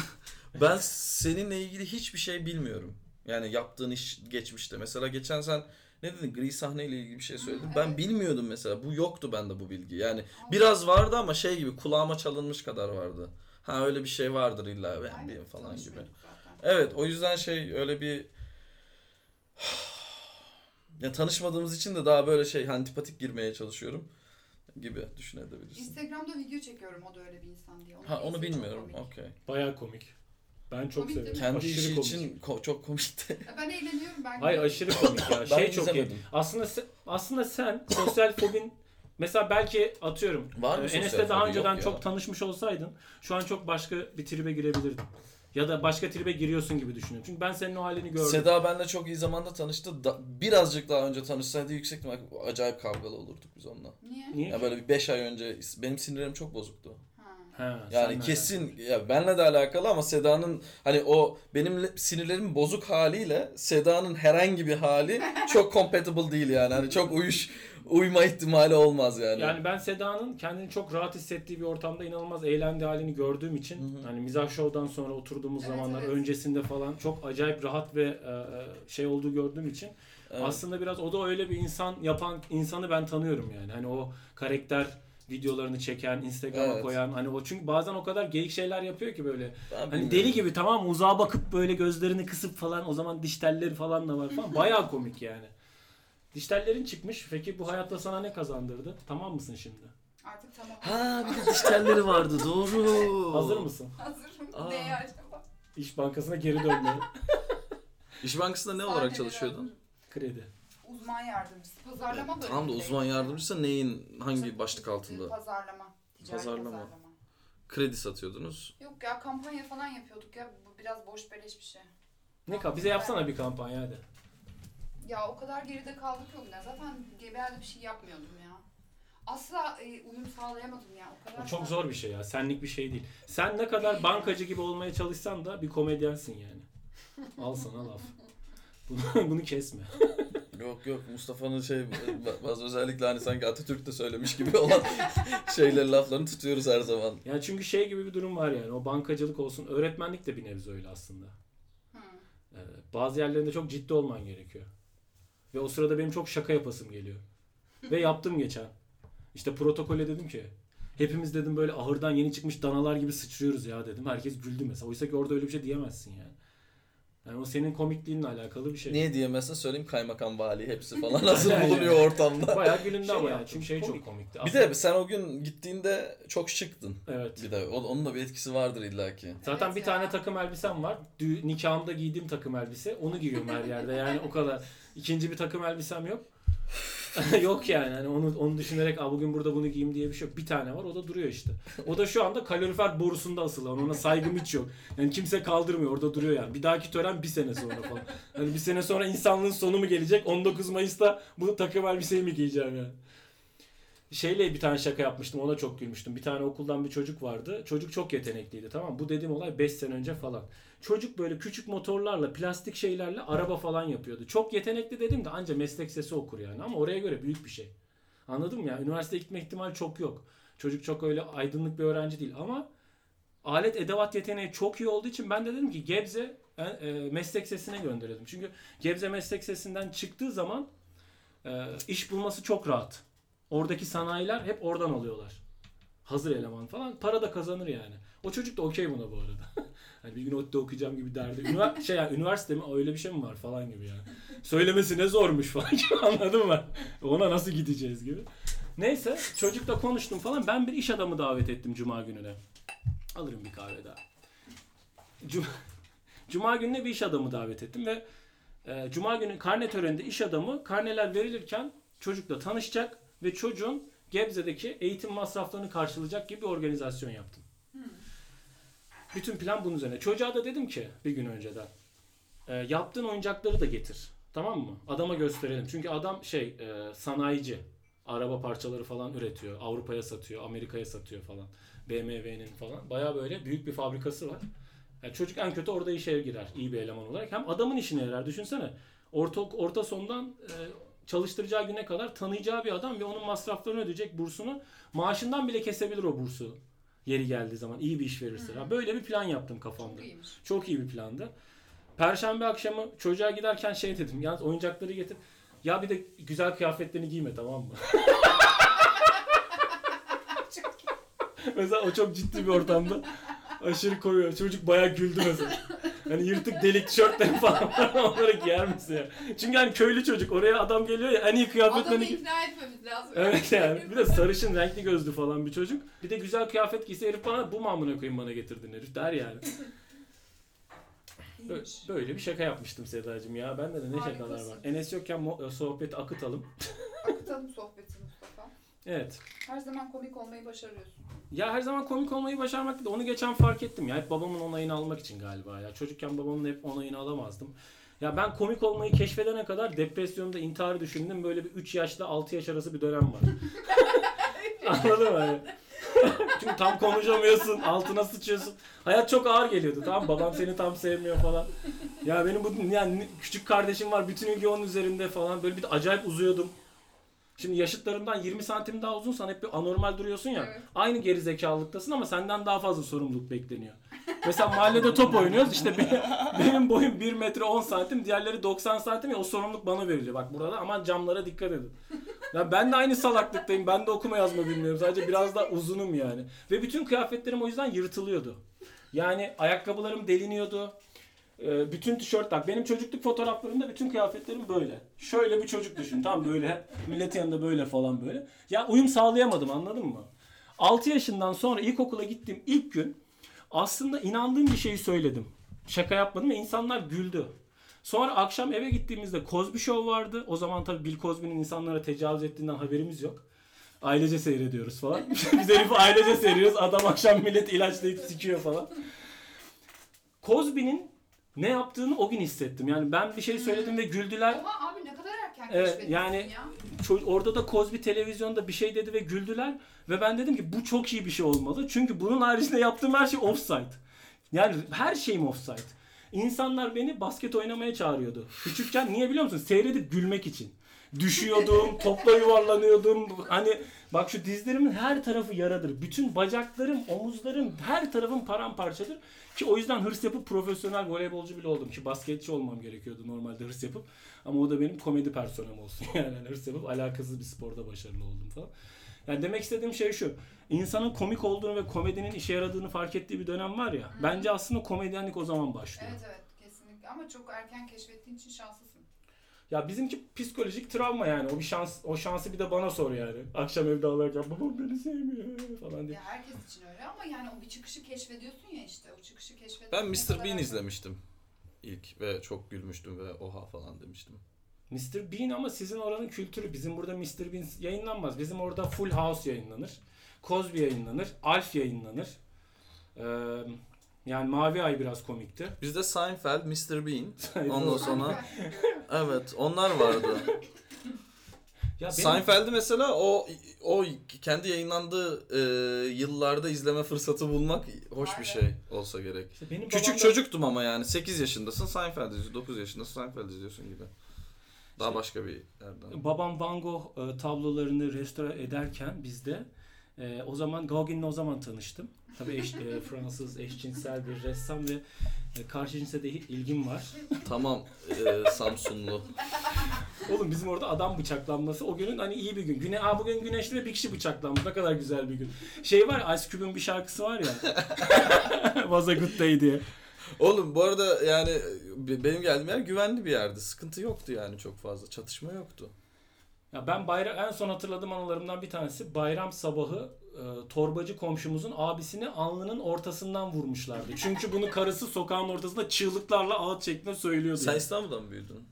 ben seninle ilgili hiçbir şey bilmiyorum. Yani yaptığın iş geçmişte. Mesela geçen sen ne dedin? Gri sahneyle ilgili bir şey söyledin. Hı, ben evet. bilmiyordum mesela. Bu yoktu bende bu bilgi. Yani Allah. Biraz vardı ama şey gibi kulağıma çalınmış kadar vardı. Ha öyle bir şey vardır illa beğendiğim falan gibi. Zaten. Evet o yüzden şey öyle bir ya tanışmadığımız için de daha böyle şey antipatik girmeye çalışıyorum gibi düşünebilirsin. Instagram'da video çekiyorum o da öyle bir insan diye. Onu ha onu bilmiyorum. Okey. Bayağı komik. Ben çok komik seviyorum. Kendi aşırı işi komik. için ko- çok komikti. Ben eğleniyorum ben. Hayır aşırı komik ya. Şey çok iyi. Aslında sen, aslında sen sosyal fobin mesela belki atıyorum Enes'le daha önceden çok ya. tanışmış olsaydın şu an çok başka bir tribe girebilirdin. Ya da başka tribe giriyorsun gibi düşünüyorum. Çünkü ben senin o halini gördüm. Seda benle çok iyi zamanda tanıştı. Da, birazcık daha önce tanışsaydı yüksek ihtimalle acayip kavgalı olurduk biz onunla. Niye? Niye? Ya böyle bir beş ay önce benim sinirlerim çok bozuktu. Ha, yani kesin ya benle de alakalı ama Seda'nın hani o benim sinirlerim bozuk haliyle Seda'nın herhangi bir hali çok compatible değil yani. Hani çok uyuş uyma ihtimali olmaz yani. Yani ben Seda'nın kendini çok rahat hissettiği bir ortamda inanılmaz eğlendiği halini gördüğüm için Hı-hı. hani mizah şovdan sonra oturduğumuz evet, zamanlar evet. öncesinde falan çok acayip rahat ve şey olduğu gördüğüm için evet. aslında biraz o da öyle bir insan yapan insanı ben tanıyorum yani. Hani o karakter videolarını çeken, Instagram'a evet. koyan hani o çünkü bazen o kadar geyik şeyler yapıyor ki böyle. Ben hani deli gibi tamam uzağa bakıp böyle gözlerini kısıp falan o zaman diş telleri falan da var falan. Bayağı komik yani. Diş tellerin çıkmış. Peki bu hayatta sana ne kazandırdı? Tamam mısın şimdi? Artık tamam. Ha bir de diş telleri vardı. Doğru. Hazır mısın? Hazırım. Neye acaba? İş Bankası'na geri dönmeye. İş Bankası'nda ne olarak çalışıyordun? Kredi. Uzman yardımcısı. Pazarlama bölümünde. Tamam da uzman yardımcısı neyin, hangi başlık altında? Pazarlama. Ticari pazarlama. pazarlama. Kredi satıyordunuz. Yok ya kampanya falan yapıyorduk ya. Bu biraz boş beleş bir şey. Ne kampanya? Bize yapsana bir kampanya hadi. Ya o kadar geride kaldık yok ya. Zaten G B A'da bir şey yapmıyordum ya. Asla e, uyum sağlayamadım ya. O kadar. O çok zor bir şey ya. Senlik bir şey değil. Sen ne kadar bankacı gibi olmaya çalışsan da bir komedyensin yani. Al sana laf. Bunu, bunu kesme. Yok yok Mustafa'nın şey bazı özellikle hani sanki Atatürk de söylemiş gibi olan şeyleri laflarını tutuyoruz her zaman. Ya çünkü şey gibi bir durum var yani o bankacılık olsun öğretmenlik de bir nebze öyle aslında. Hmm. Ee, bazı yerlerinde çok ciddi olman gerekiyor. Ve o sırada benim çok şaka yapasım geliyor. Ve yaptım geçen. İşte protokole dedim ki hepimiz dedim böyle ahırdan yeni çıkmış danalar gibi sıçrıyoruz ya dedim. Herkes güldü mesela. Oysa ki orada öyle bir şey diyemezsin yani. Yani o senin komikliğinle alakalı bir şey. Niye diyemezsen söyleyeyim kaymakam vali hepsi falan nasıl bulunuyor ortamda. Bayağı gülündü şey ama ya çünkü şey komik. Çok komikti. Aslında. Bir de sen o gün gittiğinde çok şıktın. Evet. Bir de onun da bir etkisi vardır illaki. Zaten evet bir ya. tane takım elbisem var. Dü- nikahımda giydiğim takım elbise. Onu giyiyorum her yerde yani o kadar. İkinci bir takım elbisem yok. Yok yani hani onu onu düşünerek a bugün burada bunu giyeyim diye bir şey yok. Bir tane var o da duruyor işte. O da şu anda kalorifer borusunda asılı. Ona saygım hiç yok. Yani kimse kaldırmıyor orada duruyor yani. Bir dahaki tören bir sene sonra falan. Hani bir sene sonra insanlığın sonu mu gelecek? on dokuz Mayıs'ta bu takım elbiseyi mi giyeceğim yani? Şeyle bir tane şaka yapmıştım ona çok gülmüştüm. Bir tane okuldan bir çocuk vardı. Çocuk çok yetenekliydi tamam mı? Bu dediğim olay beş sene önce falan. Çocuk böyle küçük motorlarla plastik şeylerle araba falan yapıyordu. Çok yetenekli dedim de anca meslek sesi okur yani ama oraya göre büyük bir şey. Anladın mı ya? Üniversiteye gitme ihtimali çok yok. Çocuk çok öyle aydınlık bir öğrenci değil ama alet edevat yeteneği çok iyi olduğu için ben de dedim ki Gebze meslek sesine gönderelim. Çünkü Gebze meslek sesinden çıktığı zaman iş bulması çok rahat. Oradaki sanayiler hep oradan alıyorlar. Hazır eleman falan. Para da kazanır yani. O çocuk da okey buna bu arada. Hani bir gün ODTÜ'de okuyacağım gibi derdi. Ünivers- şey yani, üniversite mi öyle bir şey mi var falan gibi yani. Söylemesi ne zormuş falan gibi anladın mı? Ona nasıl gideceğiz gibi. Neyse çocukla konuştum falan. Ben bir iş adamı davet ettim cuma gününe. Alırım bir kahve daha. Cuma, cuma gününe bir iş adamı davet ettim ve e, cuma günü karne töreninde iş adamı karneler verilirken çocukla tanışacak ve çocuğun Gebze'deki eğitim masraflarını karşılayacak gibi bir organizasyon yaptım. Hmm. Bütün plan bunun üzerine. Çocuğa da dedim ki bir gün önceden, e, yaptığın oyuncakları da getir. Tamam mı? Adama gösterelim. Çünkü adam şey e, sanayici. Araba parçaları falan üretiyor. Avrupa'ya satıyor, Amerika'ya satıyor falan. B M W'nin falan. Bayağı böyle büyük bir fabrikası var. Yani çocuk en kötü orada işe girer. İyi bir eleman olarak. Hem adamın işine yarar. Düşünsene. Orta, orta sondan e, çalıştıracağı güne kadar tanıyacağı bir adam ve onun masraflarını ödeyecek, bursunu. Maaşından bile kesebilir o bursu. Yeri geldiği zaman iyi bir iş verirse. Hmm. Böyle bir plan yaptım kafamda. Çok iyiymiş. Çok iyi bir plandı. Perşembe akşamı çocuğa giderken şey dedim. Yalnız oyuncakları getir. Ya bir de güzel kıyafetlerini giyme, tamam mı? Mesela o çok ciddi bir ortamda. Aşırı koyuyor. Çocuk bayağı güldü mesela. Hani yırtık delik tişörtleri falan onları giyer misin ya? Çünkü hani köylü çocuk. Oraya adam geliyor ya, en iyi kıyafetlerini... Adamı ikna etmemiz lazım. Evet yani. Bir de sarışın, renkli gözlü falan bir çocuk. Bir de güzel kıyafet giyse herif bana bu mamına koyayım bana getirdin herif der yani. Böyle bir şaka yapmıştım Sedacığım ya. Ben de, de ne harikasın. Şakalar var. Enes yokken mo- sohbeti akıtalım. Akıtalım sohbeti Mustafa. Evet. Her zaman komik olmayı başarıyorsun. Ya her zaman komik olmayı başarmak da onu geçen fark ettim ya. Hep babamın onayını almak için galiba ya. Çocukken babamın hep onayını alamazdım. Ya ben komik olmayı keşfedene kadar depresyonda intiharı düşündüm. Böyle bir üç yaşla altı yaş arası bir dönem var. Anladın mı? Yani? Çünkü tam konuşamıyorsun, altına sıçıyorsun. Hayat çok ağır geliyordu, tamam, babam seni tam sevmiyor falan. Ya benim bu yani küçük kardeşim var, bütün ilgi onun üzerinde falan. Böyle bir de acayip uzuyordum. Şimdi yaşıtlarımdan yirmi santim daha uzunsan hep bir anormal duruyorsun ya. Evet. Aynı gerizekalılıktasın ama senden daha fazla sorumluluk bekleniyor. Mesela mahallede top oynuyoruz. İşte benim, benim boyum bir metre on santim, diğerleri doksan santim ya, o sorumluluk bana veriliyor. Bak burada aman camlara dikkat edin. Ya ben de aynı salaklıktayım. Ben de okuma yazma bilmiyorum. Sadece biraz daha uzunum yani. Ve bütün kıyafetlerim o yüzden yırtılıyordu. Yani ayakkabılarım deliniyordu. Bütün tişört tak. Benim çocukluk fotoğraflarımda bütün kıyafetlerim böyle. Şöyle bir çocuk düşün. Tam böyle. Millet yanında böyle falan böyle. Ya uyum sağlayamadım, anladın mı? altı yaşından sonra ilkokula gittiğim ilk gün aslında inandığım bir şeyi söyledim. Şaka yapmadım ve insanlar güldü. Sonra akşam eve gittiğimizde Cosby Show vardı. O zaman tabii Bill Cosby'nin insanlara tecavüz ettiğinden haberimiz yok. Ailece seyrediyoruz falan. Biz herifi ailece seyrediyoruz. Adam akşam millet ilaçlayıp sikiyor falan. Cosby'nin ne yaptığını o gün hissettim. Yani ben bir şey söyledim hmm. ve güldüler. Oha abi, ne kadar erken keşfettin ee, yani ya. Ço- orada da Cosby televizyonda bir şey dedi ve güldüler. Ve ben dedim ki bu çok iyi bir şey olmalı. Çünkü bunun haricinde yaptığım her şey offside. Yani her şeyim offside. İnsanlar beni basket oynamaya çağırıyordu. Küçükken niye biliyor musun? Seyredip gülmek için. Düşüyordum, topla yuvarlanıyordum. Hani bak şu dizlerimin her tarafı yaradır. Bütün bacaklarım, omuzlarım, her tarafım paramparçadır. Ki o yüzden hırs yapıp profesyonel voleybolcu bile oldum. Ki basketçi olmam gerekiyordu normalde hırs yapıp. Ama o da benim komedi personam olsun. Yani hırs yapıp alakasız bir sporda başarılı oldum falan. Yani demek istediğim şey şu. İnsanın komik olduğunu ve komedinin işe yaradığını fark ettiği bir dönem var ya. Hmm. Bence aslında komedyenlik o zaman başlıyor. Evet evet, kesinlikle. Ama çok erken keşfettiğin için şanslısın. Ya bizimki psikolojik travma yani. O bir şans, o şansı bir de bana sor yani. Akşam evde alırken babam beni sevmiyor falan diye. Ya herkes için öyle ama yani o bir çıkışı keşfediyorsun ya işte. O çıkışı keşfediyorsun. Ben mister Bean izlemiştim ilk ve çok gülmüştüm ve oha falan demiştim. mister Bean ama sizin oranın kültürü. Bizim burada mister Bean yayınlanmaz. Bizim orada Full House yayınlanır. Cosby yayınlanır. Alf yayınlanır. Ee, yani Mavi Ay biraz komikti. Bizde Seinfeld, mister Bean. Ondan sonra... Evet, onlar vardı. Ya Seinfeld'i mesela o o kendi yayınlandığı e, yıllarda izleme fırsatı bulmak hoş aynen. bir şey olsa gerek. İşte benim Küçük babamda... çocuktum ama yani. sekiz yaşındasın Seinfeld izliyorsun, dokuz yaşındasın Seinfeld izliyorsun gibi. Daha başka bir yerden. Babam Van Gogh e, tablolarını restore ederken bizde e, o zaman Gauguin'le o zaman tanıştım. Tabii eş, e, Fransız eşcinsel bir ressam ve e, karşı cinse de ilgim var. Tamam e, Samsunlu. Oğlum bizim orada adam bıçaklanması o günün hani iyi bir gün. Güne, aa bugün güneşli ve bir kişi bıçaklanmış. Ne kadar güzel bir gün. Şey var ya, Ice Cube'un bir şarkısı var ya. Was a good day diye. Oğlum bu arada yani benim geldiğim yer güvenli bir yerdi. Sıkıntı yoktu yani çok fazla. Çatışma yoktu. Ya ben bayram, en son hatırladığım anılarımdan bir tanesi bayram sabahı e, torbacı komşumuzun abisini alnının ortasından vurmuşlardı. Çünkü bunu karısı sokağın ortasında çığlıklarla ağıt şeklinde söylüyordu. Sen İstanbul'da mı büyüdün? Hı hı.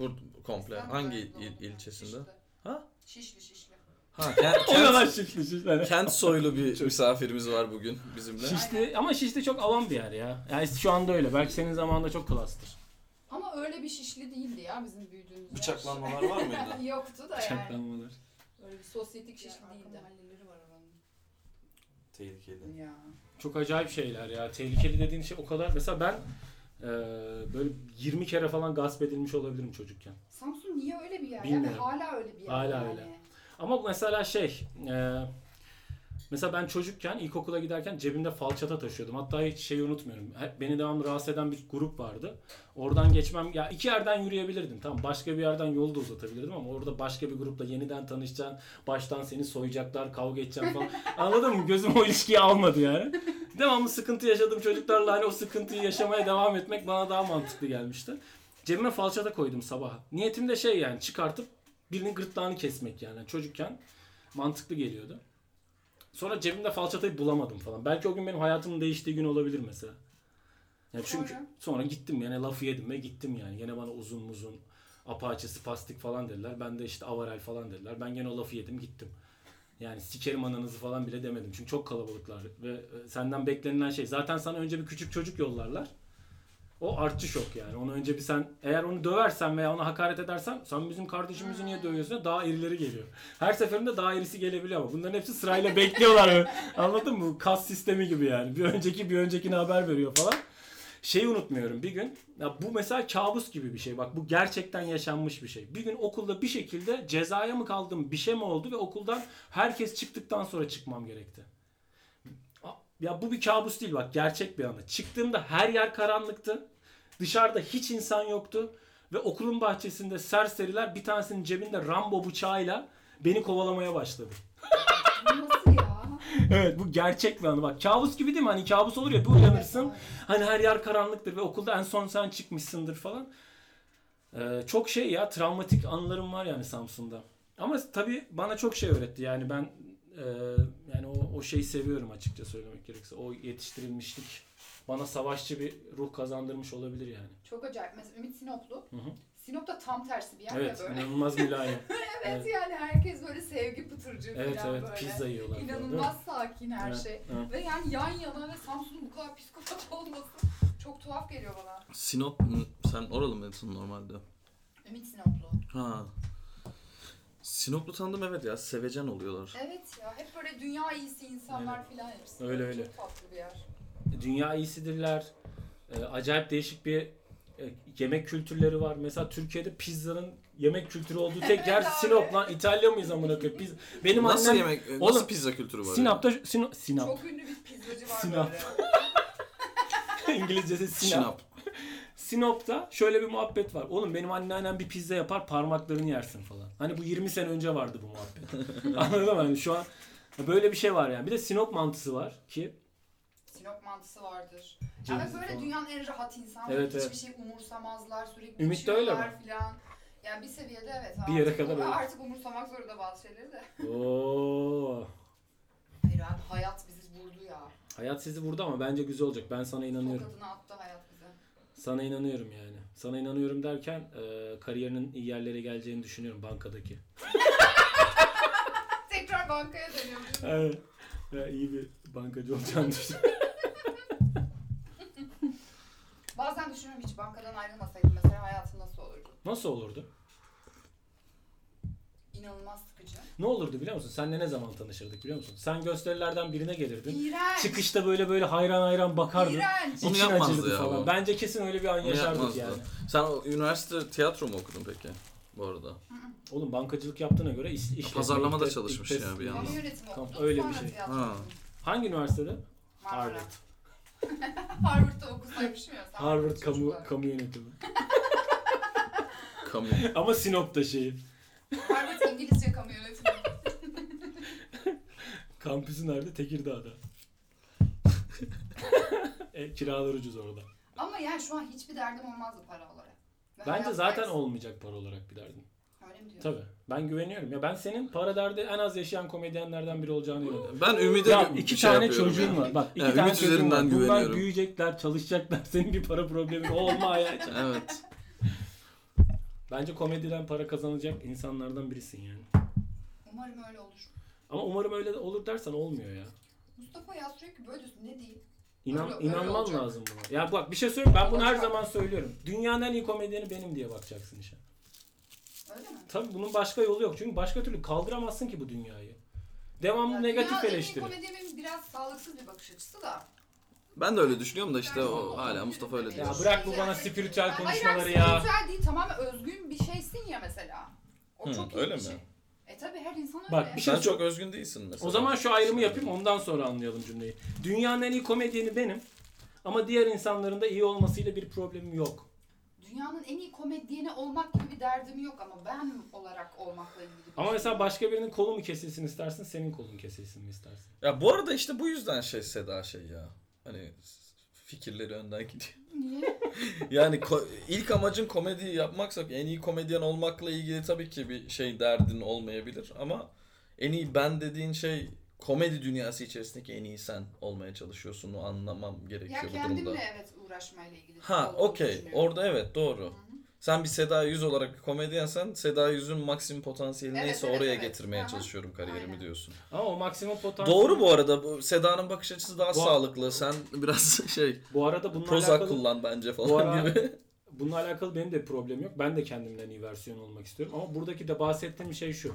Burada komple. İstanbul'da hangi il, ilçesinde? Şişli. Ha? Şişli şişli. Ha, kent, kent, şişli, şişli. Kent soylu bir misafirimiz var bugün bizimle. Şişli ama Şişli çok avam bir yer ya. Yani şu anda öyle. Belki senin zamanında çok klastır. Ama öyle bir Şişli değildi ya bizim büyüdüğümüz. Bıçaklanmalar var mıydı? Yoktu da yani. Bıçaklanmalar. Öyle bir sosyetik Şişli ya, değildi. Mahalleleri var oranın. Tehlikeli. Ya. Çok acayip şeyler ya. Tehlikeli dediğin şey o kadar. Mesela ben e, böyle yirmi kere falan gasp edilmiş olabilirim çocukken. Samsun niye öyle bir yer? Bilmiyorum. Yani hala öyle bir yer. Hala yani. Öyle. Ama mesela şey, e, mesela ben çocukken ilkokula giderken cebimde falçata taşıyordum. Hatta hiç şeyi unutmuyorum. Beni devamlı rahatsız eden bir grup vardı. Oradan geçmem, ya iki yerden yürüyebilirdim. Tamam, başka bir yerden yolu da uzatabilirdim ama orada başka bir grupla yeniden tanışacaksın. Baştan seni soyacaklar, kavga edeceksin falan. Anladın mı? Gözüm o ilişkiyi almadı yani. Devamlı sıkıntı yaşadığım çocuklarla hani o sıkıntıyı yaşamaya devam etmek bana daha mantıklı gelmişti. Cebime falçata koydum sabaha. Niyetim de şey yani çıkartıp birinin gırtlağını kesmek yani. Çocukken mantıklı geliyordu. Sonra cebimde falçatayı bulamadım falan. Belki o gün benim hayatımın değiştiği gün olabilir mesela. Yani çünkü sonra, sonra gittim yani lafı yedim ve gittim yani. Gene bana uzun muzun apaçesi pastik falan dediler. Ben de işte avarel falan dediler. Ben gene o lafı yedim gittim. Yani sikerim ananızı falan bile demedim. Çünkü çok kalabalıklar ve senden beklenilen şey. Zaten sana önce bir küçük çocuk yollarlar. O artçı şok yani. Onu önce bir sen eğer onu döversen veya ona hakaret edersen sen bizim kardeşimizi niye dövüyorsun? Daha erileri geliyor. Her seferinde daha erisi gelebiliyor ama bunların hepsi sırayla bekliyorlar. Anladın mı? Kas sistemi gibi yani. Bir önceki bir öncekine haber veriyor falan. Şeyi unutmuyorum bir gün. Ya bu mesela kabus gibi bir şey. Bak bu gerçekten yaşanmış bir şey. Bir gün okulda bir şekilde cezaya mı kaldım, bir şey mi oldu ve okuldan herkes çıktıktan sonra çıkmam gerekti. Ya bu bir kabus değil bak, gerçek bir anı. Çıktığımda her yer karanlıktı. Dışarıda hiç insan yoktu. Ve okulun bahçesinde serseriler bir tanesinin cebinde Rambo bıçağıyla beni kovalamaya başladı. Nasıl ya? Evet, bu gerçek bir anı bak. Kabus gibi değil mi? Hani kabus olur ya, bir uyanırsın. Hani her yer karanlıktır ve okulda en son sen çıkmışsındır falan. Ee, çok şey ya, travmatik anılarım var yani Samsun'da. Ama tabii bana çok şey öğretti yani ben... Yani o, o şeyi seviyorum açıkça söylemek gerekirse. O yetiştirilmişlik bana savaşçı bir ruh kazandırmış olabilir yani. Çok acayip. Mesela Ümit Sinoplu. Hı hı. Sinop'ta tam tersi bir yer evet, ya böyle. İnanılmaz mülayim. evet, evet yani herkes böyle sevgi pıtırcı evet, falan evet, böyle. Evet evet pizza yiyorlar. İnanılmaz sakin her evet, şey. Evet. Ve yani yan yana ve Samsun'un bu kadar psikopat olması çok tuhaf geliyor bana. Sinop sen oralı mısın normalde? Ümit Sinoplu. Ha. Sinoplu tanıdım evet ya, sevecen oluyorlar. Evet ya, hep böyle dünya iyisi insanlar evet. Filan hepsi. Öyle öyle. Çok tatlı bir yer. Dünya iyisidirler. E, acayip değişik bir e, yemek kültürleri var. Mesela Türkiye'de pizzanın yemek kültürü olduğu tek evet, yer abi. Sinop lan. İtalya mıyız amına koyayım? Pizza. Benim nasıl annem, yemek? Oğlum, nasıl pizza kültürü var? Sinop'ta yani? Sinop. Sinop. Çok ünlü bir pizzacı var Sinop. Böyle. İngilizcesi Sinop. Sinop. Sinop'ta şöyle bir muhabbet var. Oğlum benim anneannem bir pizza yapar, parmaklarını yersin falan. Hani bu yirmi sene önce vardı bu muhabbet. Anladın mı? Yani şu an böyle bir şey var yani. Bir de Sinop mantısı var ki. Sinop mantısı vardır. Yani Cezli böyle falan. Dünyanın en rahat insanları. Evet, hiçbir evet. Şey umursamazlar, sürekli Ümit de öyle mi? Falan. Yani bir seviyede evet. Bir yere kadar öyle. Artık umursamak zorunda bazı şeyleri de. Ooo. Herhalde hayat bizi vurdu ya. Hayat sizi vurdu ama bence güzel olacak. Ben sana inanıyorum. Tokadına attı hayat bize. Sana inanıyorum yani. Sana inanıyorum derken e, kariyerinin iyi yerlere geleceğini düşünüyorum bankadaki. Tekrar bankaya dönüyorum. Evet. Ya, iyi bir bankacı olacağını düşünüyorum. Bazen düşünüyorum hiç bankadan ayrılmasaydım mesela hayatım nasıl olurdu? Nasıl olurdu? İnanılmaz sıkıcı. Ne olurdu biliyor musun? Senle ne zaman tanışırdık biliyor musun? Sen gösterilerden birine gelirdin. İğrenç. Çıkışta böyle böyle hayran hayran bakardın. İğrenç. Onu yapmazdı ya falan. Bu. Bence kesin öyle bir an onu yaşardık yapmazdı. Yani. Sen o, üniversite tiyatro mu okudun peki bu arada? Oğlum bankacılık yaptığına göre iş... iş pazarlama da çalışmış ya yani bir yandan. Kamu yönetimi okudun öyle sonra bir şey. Ha. Hangi üniversitede? Harvard. Harvard'da okusaymışım ya. Harvard kamu, kamu yönetimi. Kamu. Ama Sinop'ta şeyi. Harvard İngilizce kamu yönetimi. Kampüsü nerede? Tekirdağ'da. e, kiralar ucuz orada. Ama yani şu an hiçbir derdim olmazdı para olarak. Ben Bence zaten dersin. Olmayacak para olarak bir derdim. Öyle mi diyorsun? Tabii. Ben güveniyorum. Ya ben senin para derdi en az yaşayan komedyenlerden biri olacağını inanıyorum. Ben ümide ya, iki bir şey tane çocuğun yani. Var. Bak iki yani, tane ümit çocuğun var. Bunlar büyüyecekler, çalışacaklar. Senin bir para problemin olma hayatı. Evet. Bence komediden para kazanacak insanlardan birisin yani. Umarım öyle olur. Ama umarım öyle de olur dersen olmuyor ya. Mustafa ya sürekli böyle diyorsun, ne diyeyim? İnan, öyle, inanman öyle lazım buna. Ya bak bir şey söyleyeyim, ben bunu her zaman söylüyorum. Dünyanın en iyi komedyeni benim diye bakacaksın işe. Öyle mi? Tabii bunun başka yolu yok. Çünkü başka türlü kaldıramazsın ki bu dünyayı. Devamlı yani negatif eleştiri. Dünya en iyi komedyenin biraz sağlıksız bir bakış açısı da. Ben de öyle düşünüyorum da işte o hala Mustafa öyle diyor. Ya bırak bu bana spiritüel konuşmaları ya. Hayır, spiritüel değil, tamamen özgün bir şeysin ya mesela. O Hı, çok öyle mi? Şey. E tabii her insan öyle. Bak, bir şey sen çok özgün değilsin mesela. O zaman şu ayrımı yapayım, ondan sonra anlayalım cümleyi. Dünyanın en iyi komedyeni benim ama diğer insanların da iyi olmasıyla bir problemim yok. Dünyanın en iyi komedyeni olmak gibi bir derdim yok ama ben olarak olmakla ilgili. Ama mesela başka birinin kolu mu kesilsin istersin, senin kolun kesilsin mi istersin? Ya bu arada işte bu yüzden şey Seda şey ya. Hani fikirleri önden gidiyor. Niye? Yani ko- ilk amacın komedi yapmaksa en iyi komedyen olmakla ilgili tabii ki bir şey derdin olmayabilir ama en iyi ben dediğin şey komedi dünyası içerisindeki en iyi sen olmaya çalışıyorsun. Onu anlamam gerekiyor ya bu durumda. Ya kendimle evet uğraşmayla ilgili. Ha okey, orada evet doğru. Hı-hı. Sen bir Seda Yüz olarak bir komedyensen Seda Yüz'ün maksimum potansiyeli evet, neyse evet, oraya evet. getirmeye Aha. çalışıyorum kariyerimi Aynen. diyorsun. Ama o maksimum potansiyeli... Doğru bu arada. Bu Seda'nın bakış açısı daha bu sağlıklı. Sen biraz şey... Bu arada bununla Prozac alakalı... kullan bence falan bu ara... gibi. Bununla alakalı benim de bir problemim yok. Ben de kendimden iyi versiyon olmak istiyorum. Ama buradaki de bahsettiğim şey şu.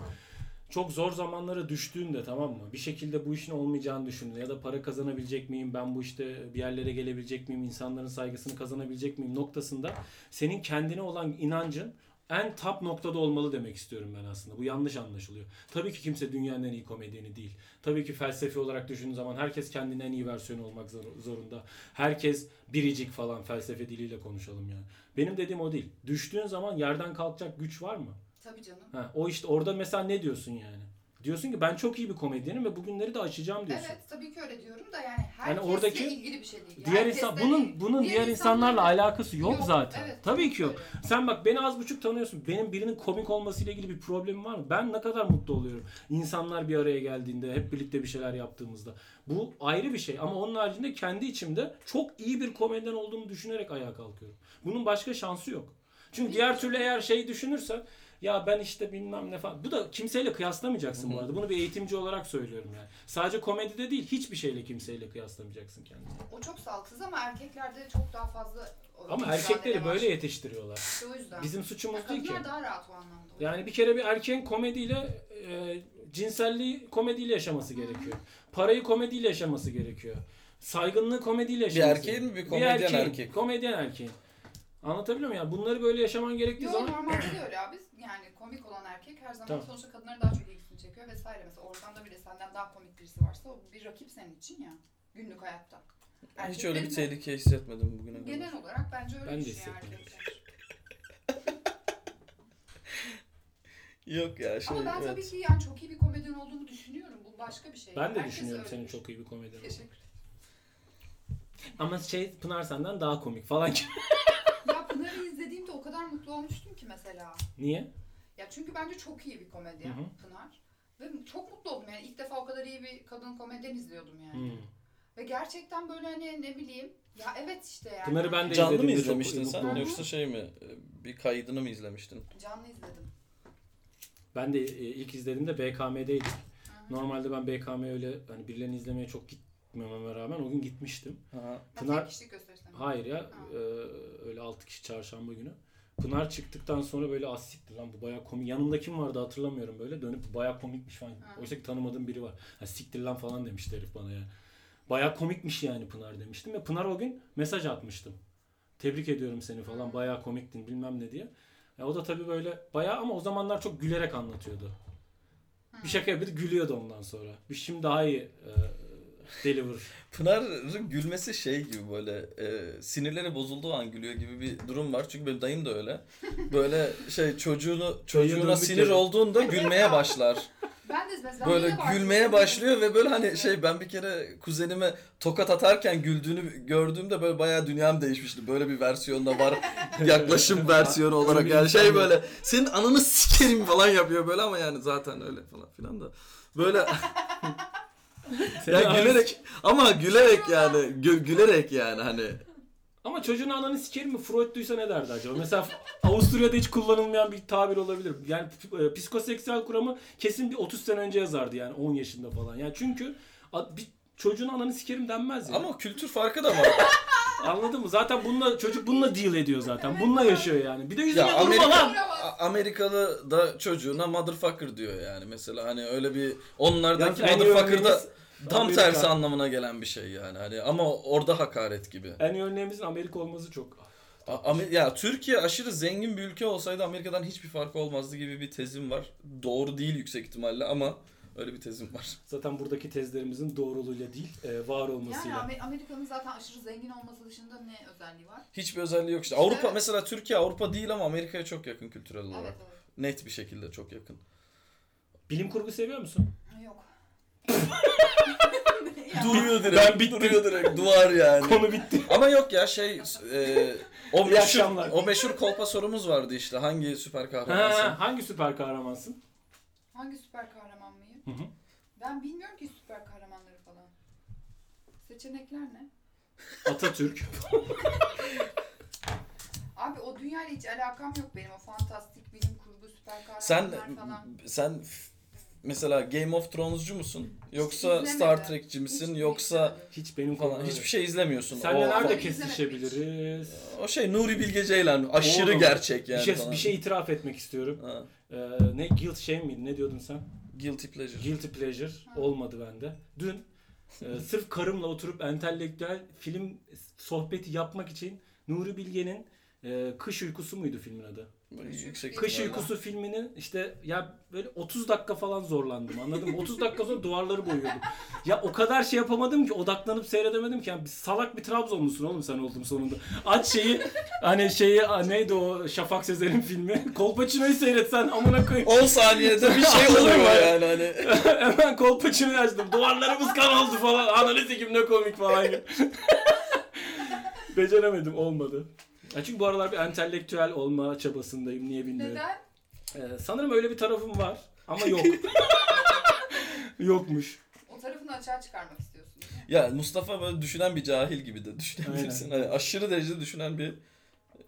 Çok zor zamanlara düştüğünde, tamam mı? Bir şekilde bu işin olmayacağını düşündüğünde ya da para kazanabilecek miyim? Ben bu işte bir yerlere gelebilecek miyim? İnsanların saygısını kazanabilecek miyim? Noktasında senin kendine olan inancın en top noktada olmalı demek istiyorum ben aslında. Bu yanlış anlaşılıyor. Tabii ki kimse dünyanın en iyi komedyeni değil. Tabii ki felsefi olarak düşündüğün zaman herkes kendine en iyi versiyonu olmak zorunda. Herkes biricik falan, felsefe diliyle konuşalım yani. Benim dediğim o değil. Düştüğün zaman yerden kalkacak güç var mı? Tabii canım. Ha, o işte orada mesela ne diyorsun yani? Diyorsun ki ben çok iyi bir komedyenim ve bugünleri de aşacağım diyorsun. Evet tabii ki öyle diyorum da yani herkesle yani oradaki ilgili bir şey değil. Diğer insan, bunun bunun diğer, diğer insanlarla alakası yok, yok zaten. Evet, tabii ki yok. Öyle. Sen bak beni az buçuk tanıyorsun. Benim birinin komik olmasıyla ilgili bir problemim var mı? Ben ne kadar mutlu oluyorum. İnsanlar bir araya geldiğinde, hep birlikte bir şeyler yaptığımızda. Bu ayrı bir şey ama onun haricinde kendi içimde çok iyi bir komedyen olduğumu düşünerek ayağa kalkıyorum. Bunun başka şansı yok. Çünkü Değil diğer türlü eğer şey düşünürsen ya ben işte bilmem ne falan. Bu da kimseyle kıyaslamayacaksın Hı-hı. bu arada. Bunu bir eğitimci olarak söylüyorum yani. Sadece komedide değil, hiçbir şeyle kimseyle kıyaslamayacaksın kendini. O çok sağlıksız ama erkeklerde çok daha fazla... Ama erkekleri böyle yetiştiriyorlar. İşte o yüzden. Bizim suçumuz ya, değil ki. Kadınlar daha rahat o anlamda. Yani bir kere bir erkeğin komediyle, e, cinselliği komediyle yaşaması Hı-hı. gerekiyor. Parayı komediyle yaşaması gerekiyor. Saygınlığı komediyle yaşaması gerekiyor. Bir erkeğin mi bir komedyen bir erkeğin, erkek? Komedyen erkeğin. Anlatabiliyor muyum? Yani bunları böyle yaşaman gerektiği Yo, zaman... Yok normalde de öyle abi. Yani komik olan erkek her zaman tamam. sonuçta kadınların daha çok ilgisini çekiyor vesaire. Mesela ortamda bile senden daha komik birisi varsa o bir rakip senin için ya. Günlük hayatta. Erkeklerin Hiç öyle bir tehlike hissetmedim bugüne kadar. Genel olarak bence öyle ben bir şey erkekler. Yok ya şey... Ama ben evet. tabii ki yani çok iyi bir komedyen olduğumu düşünüyorum. Bu başka bir şey. Ben de Herkes düşünüyorum senin çok iyi bir komedyen olduğunu. Teşekkür ederim. Ama şey Pınar senden daha komik falan gibi. Ya Pınar'ı izlediğimde o kadar mutlu olmuştum ki mesela. Niye? Ya çünkü bence çok iyi bir komedyen Hı-hı. Pınar. Ve çok mutlu oldum yani ilk defa o kadar iyi bir kadın komedyen izliyordum yani. Hı. Ve gerçekten böyle hani ne bileyim ya evet işte yani. Pınar'ı ben de Canlı izledim. Canlı mı izlemiştin sen Hı-hı. yoksa şey mi bir kaydını mı izlemiştin? Canlı izledim. Ben de ilk izlediğimde B K M'deydim. Hı-hı. Normalde ben B K M öyle hani birilerini izlemeye çok gittim. Mememe rağmen o gün gitmiştim. Ha. Pınar kişi göstersem. Hayır ya, ha. e, öyle altı kişi çarşamba günü. Pınar çıktıktan sonra böyle asiktir lan bu bayağı komik. Yanımda kim vardı hatırlamıyorum böyle. Dönüp bayağı komikmiş falan. Ha. Oysa ki tanımadığım biri var. Ha, siktir lan falan demişti herif bana ya. Bayağı komikmiş yani Pınar demiştim ve Pınar o gün mesaj atmıştım. Tebrik ediyorum seni falan. Ha. Bayağı komiktin bilmem ne diye. Ya o da tabii böyle bayağı ama o zamanlar çok gülerek anlatıyordu. Ha. Bir şaka yapıyordu, gülüyordu ondan sonra. Biz şimdi daha iyi e, Deliver. Pınar'ın gülmesi şey gibi böyle e, sinirleri bozulduğu an gülüyor gibi bir durum var. Çünkü benim dayım da öyle. Böyle şey çocuğunu çocuğuna sinir olduğunda gülmeye başlar. Ben de mesela böyle gülmeye başlıyor ve böyle hani şey ben bir kere kuzenime tokat atarken güldüğünü gördüğümde böyle bayağı dünyam değişmişti. Böyle bir versiyonda var. Yaklaşım versiyonu olarak yani şey böyle senin ananı sikerim falan yapıyor böyle ama yani zaten öyle falan filan da. Böyle Seni ya gülerek ama gülerek yani gü- gülerek yani hani Ama çocuğun ananı sikerim mi? Freud duysa ne derdi acaba? Mesela Avusturya'da hiç kullanılmayan bir tabir olabilir. Yani psikoseksüel kuramı kesin bir otuz sene önce yazardı yani on yaşında falan. Yani çünkü bir çocuğun ananı sikerim denmez yani. Ama kültür farkı da var. Anladın mı? Zaten bununla çocuk bununla deal ediyor zaten. Bununla yaşıyor yani. Bir de yüzüne ya durma lan. Amerikalı da çocuğuna motherfucker diyor yani. Mesela hani öyle bir onlardaki yani motherfucker da tam Amerika tersi anlamına gelen bir şey yani. Hani ama orada hakaret gibi. En iyi örneğimizin Amerika olması çok. A- Amer- ya Türkiye aşırı zengin bir ülke olsaydı Amerika'dan hiçbir farkı olmazdı gibi bir tezim var. Doğru değil yüksek ihtimalle ama öyle bir tezim var. Zaten buradaki tezlerimizin doğruluğuyla değil, var olmasıyla. Yani Amerika'nın zaten aşırı zengin olması dışında ne özelliği var? Hiçbir özelliği yok işte. Avrupa evet. Mesela Türkiye Avrupa değil ama Amerika'ya çok yakın kültürel olarak. Evet, evet. Net bir şekilde çok yakın. Bilim kurgu seviyor musun? Yok. Duruyor direkt. Ben bittim. Duruyor direkt. Duvar yani. Konu bitti. Ama yok ya şey e, o meşhur o meşhur kolpa sorumuz vardı işte. Hangi süper kahramansın? Ha, hangi süper kahramansın? Hangi süper kahraman mıyım? Hı hı. Ben bilmiyorum ki süper kahramanları falan. Seçenekler ne? Atatürk. Abi o dünyayla hiç alakam yok benim. O fantastik bilim kurgu süper kahramanlar sen, falan. Sen mesela Game of Thrones'cu musun? Yoksa Star Trek'ci misin? Hiç yoksa hiç benim falan öyle. Hiçbir şey izlemiyorsun. Senle nerede kesişebiliriz? O şey Nuri Bilge Ceylan aşırı Oğlum. gerçek yani. Bir şey, bir şey itiraf etmek istiyorum. Ee, ne guilt shame miydi? Ne diyordun sen? Guilty pleasure. Guilty pleasure ha. Olmadı bende. Dün e, sırf karımla oturup entelektüel film sohbeti yapmak için Nuri Bilge'nin e, Kış Uykusu muydu filmin adı? Yüksek Kış Uykusu filminin işte ya böyle otuz dakika falan zorlandım anladın mı? otuz dakika sonra duvarları boyuyordum. Ya o kadar şey yapamadım ki odaklanıp seyredemedim ki. Yani salak bir Trabzonlusun oğlum sen oldum sonunda. Aç şeyi hani şeyi neydi o Şafak Sezer'in filmi? Kolpaçino'yu seyretsen amına koyayım. on saniyede bir şey olur mu yani hani? Hemen Kolpaçino'yu açtım. Duvarlarımız kan oldu falan. Analizikim ne komik falan gibi. Beceremedim olmadı. Ya çünkü bu aralar bir entelektüel olma çabasındayım. Niye bilmiyorum. Neden? Ee, sanırım öyle bir tarafım var ama yok. Yokmuş. O tarafını açığa çıkarmak istiyorsun. Ya Mustafa böyle düşünen bir cahil gibi de düşünebilirsin. Hani aşırı derecede düşünen bir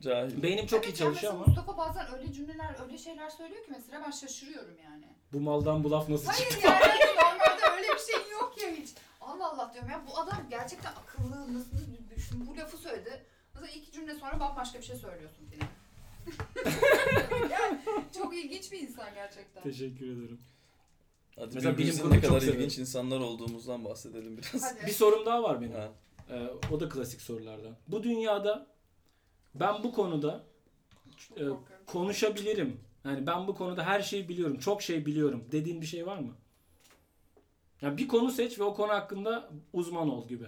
cahil. Beynim çok evet, iyi çalışıyor ama. Mustafa bazen öyle cümleler, öyle şeyler söylüyor ki mesela ben şaşırıyorum yani. Bu maldan bu laf nasıl Hayır çıktı? Hayır yani normalde öyle bir şey yok ya hiç. Allah Allah diyorum ya bu adam gerçekten akıllı nasıl düşündü bu lafı söyledi. Mesela iki cümle sonra bambaşka bir şey söylüyorsun filan. Yani çok ilginç bir insan gerçekten. Teşekkür ederim. Hadi mesela bilim kurgu ne kadar ilginç insanlar olduğumuzdan bahsedelim biraz. Hadi. Bir sorum daha var benim. Ee, o da klasik sorulardan. Bu dünyada ben bu konuda e, konuşabilirim. Yani ben bu konuda her şeyi biliyorum, çok şey biliyorum dediğin bir şey var mı? Yani bir konu seç ve o konu hakkında uzman ol gibi.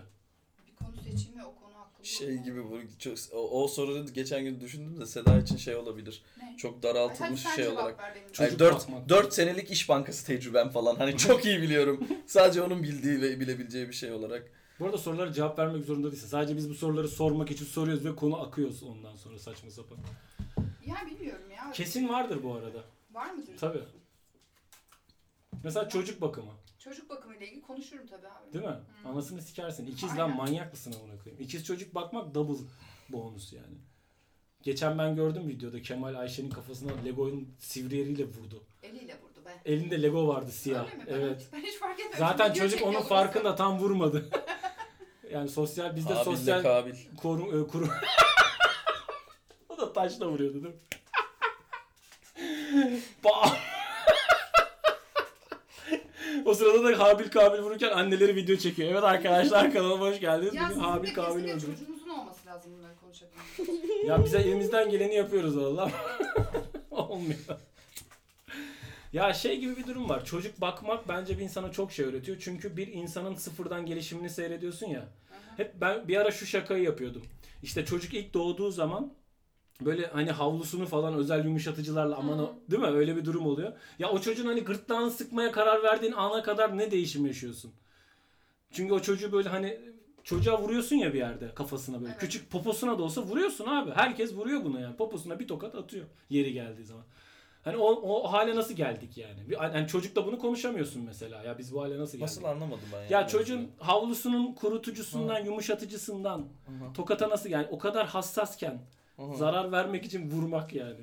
Bir konu seçeyim ve o konu şey gibi bu çok o, o soruyu geçen gün düşündüm de Seda için şey olabilir. Ne? Çok daraltılmış Ay, şey olarak. Yani dört dört senelik İş Bankası tecrübem falan. Hani çok iyi biliyorum. Sadece onun bildiği ve bilebileceği bir şey olarak. Bu arada sorulara cevap vermek zorunda değilsin. Sadece biz bu soruları sormak için soruyoruz ve konu akıyoruz ondan sonra saçma sapan. Ya bilmiyorum ya. Kesin vardır bu arada. Var mıdır? Tabii. Mesela çocuk bakımı. Çocuk bakımıyla ilgili konuşurum tabii abi. Değil mi? Hmm. Anasını sikersin. İkiz Aynen. Lan manyak mısın amına koyayım? İkiz çocuk bakmak double bonus yani. Geçen ben gördüm videoda Kemal Ayşe'nin kafasına Lego'nun sivri eliyle vurdu. Eliyle vurdu be. Elinde Lego vardı siyah. Öyle mi? Evet. Ben hiç fark etmedim. Zaten video çocuk onun farkında sen. Tam vurmadı. Yani sosyal bizde Habil'le sosyal kabil. Korum kurum. O da taşla vuruyordu değil mi? Bam. O sırada da Habil Kabil vururken anneleri video çekiyor. Evet arkadaşlar kanalıma hoş geldiniz. Ya bugün Habil Kabil öldü. Ya sizin de çocuğunuzun olması lazım bunları konuşabilmek. Ya bize elimizden geleni yapıyoruz valla. Olmuyor. Ya şey gibi bir durum var. Çocuk bakmak bence bir insana çok şey öğretiyor. Çünkü bir insanın sıfırdan gelişimini seyrediyorsun ya. Aha. Hep ben bir ara şu şakayı yapıyordum. İşte çocuk ilk doğduğu zaman böyle hani havlusunu falan özel yumuşatıcılarla aman o, değil mi? Öyle bir durum oluyor. Ya o çocuğun hani gırtlağını sıkmaya karar verdiğin ana kadar ne değişim yaşıyorsun? Çünkü o çocuğu böyle hani çocuğa vuruyorsun ya bir yerde kafasına böyle. Evet. Küçük poposuna da olsa vuruyorsun abi. Herkes vuruyor buna yani. Poposuna bir tokat atıyor yeri geldiği zaman. Hani o, o hale nasıl geldik yani? Yani çocukla bunu konuşamıyorsun mesela. Ya biz bu hale nasıl geldik? Nasıl anlamadım ben ya? Ya yani çocuğun havlusunun kurutucusundan, hı, yumuşatıcısından, hı, tokata nasıl yani? O kadar hassasken, hı, zarar vermek için vurmak yani.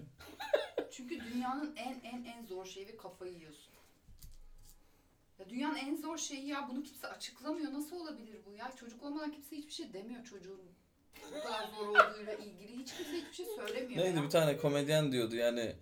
Çünkü dünyanın en en en zor şeyi ve kafayı yiyorsun. Ya dünyanın en zor şeyi ya, bunu kimse açıklamıyor. Nasıl olabilir bu ya? Çocuk olmadan kimse hiçbir şey demiyor çocuğun. Bu kadar zor olduğuyla ilgili hiç kimse hiçbir şey söylemiyor. Neydi ya? Bir tane komedyen diyordu yani,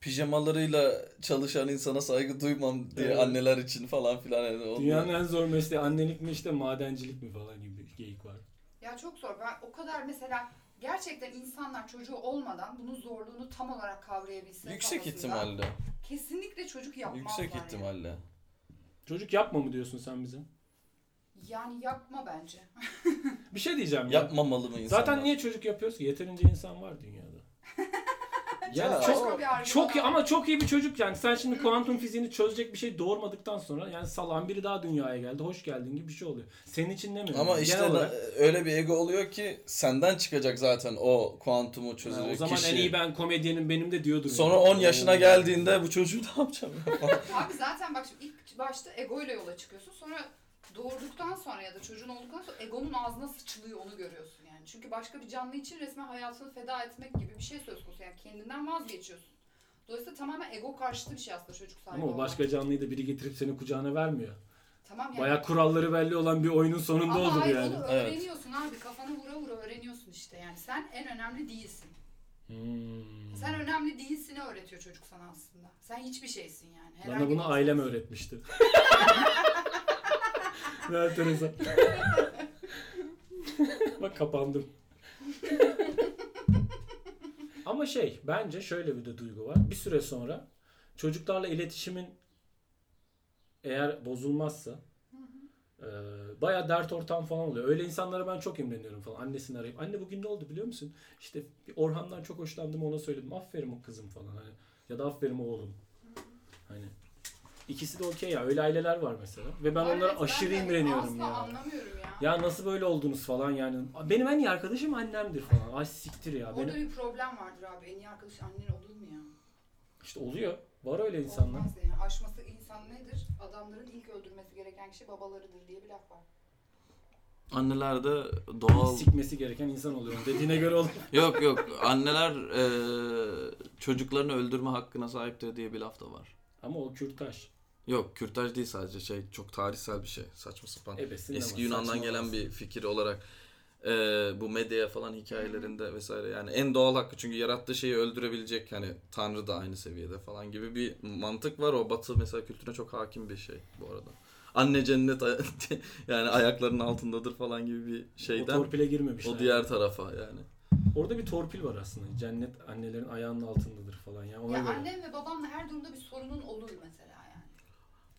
pijamalarıyla çalışan insana saygı duymam diye, evet, anneler için falan filan. Yani dünyanın en zor mesleği annelik mi işte, madencilik mi falan gibi geyik var. Ya çok zor. Ben o kadar mesela gerçekten insanlar çocuğu olmadan bunun zorluğunu tam olarak kavrayabilse. Yüksek ihtimalle. Kesinlikle çocuk yapmazlar. Yüksek ihtimalle. Yani. Çocuk yapma mı diyorsun sen bize? Yani yapma bence. Bir şey diyeceğim ya. Yapmamalı mı insanlar? Zaten niye çocuk yapıyoruz ki? Yeterince insan var dünyada. Ya çok çok iyi, ama çok iyi bir çocuk yani. Sen şimdi kuantum fiziğini çözecek bir şey doğurmadıktan sonra yani salan biri daha dünyaya geldi, hoş geldin gibi bir şey oluyor. Senin için demiyorum. Ama yani işte olarak... öyle bir ego oluyor ki senden çıkacak zaten o kuantumu çözecek kişi. O zaman kişi... en iyi ben komedyenim benim de diyordur. Sonra yani. on yaşına geldiğinde bu çocuğu ne yapacağım? Abi zaten bak şimdi ilk başta ego ile yola çıkıyorsun, sonra doğurduktan sonra ya da çocuğun olduktan sonra egonun ağzına sıçılıyor, onu görüyorsun yani. Çünkü başka bir canlı için resmen hayatını feda etmek gibi bir şey söz konusu. Yani kendinden vazgeçiyorsun. Dolayısıyla tamamen ego karşıtı bir şey aslında çocuk sahibi olmak. Ama başka canlıyı da biri getirip seni kucağına vermiyor. Tamam yani. Bayağı kuralları belli olan bir oyunun sonunda olur yani. Ama bunu öğreniyorsun, evet, abi. Kafana vura vura öğreniyorsun işte yani. Sen en önemli değilsin. Hmm. Sen önemli değilsini öğretiyor çocuk sana aslında. Sen hiçbir şeysin yani. Herhangi bana bunu bir ailem olsun öğretmişti. Ne enteresan. Bak kapandım. Ama şey, bence şöyle bir de duygu var. Bir süre sonra çocuklarla iletişimin eğer bozulmazsa e, bayağı dert ortam falan oluyor. Öyle insanlara ben çok imreniyorum falan. Annesini arayıp, anne bugün ne oldu biliyor musun? İşte Orhan'dan çok hoşlandım, ona söyledim. Aferin o kızım falan. Hani, ya da aferin oğlum. Hani. İkisi de okey ya. Öyle aileler var mesela. Ve ben evet, onlara ben aşırı imreniyorum ya. Anlamıyorum ya. Ya nasıl böyle oldunuz falan yani. Benim en iyi arkadaşım annemdir falan. Ay siktir ya. Orada benim... bir problem vardır abi. En iyi arkadaş annen olur mu ya? İşte oluyor. Var öyle insanlar. Olmaz yani. Aşması insan nedir? Adamların ilk öldürmesi gereken kişi babalarıdır diye bir laf var. Anneler de doğal... Sikmesi gereken insan oluyor. Dediğine göre oluyor. Yok yok. Anneler e, çocuklarını öldürme hakkına sahiptir diye bir laf da var. Ama o kürtaj. Yok, kürtaj değil sadece, şey çok tarihsel bir şey, saçma sapan. Ebesin eski Yunan'dan saçma gelen olsun bir fikir olarak e, bu medya falan hikayelerinde vesaire yani en doğal hakkı, çünkü yarattığı şeyi öldürebilecek hani Tanrı da aynı seviyede falan gibi bir mantık var. O Batı mesela kültürüne çok hakim bir şey bu arada. Anne cennet ay- yani ayaklarının altındadır falan gibi bir şeyden. O torpile girmemişler. O diğer tarafa yani. Orada bir torpil var aslında. Cennet annelerin ayağının altındadır falan yani. Ya annem ve babamla her durumda bir sorunun olur mesela yani.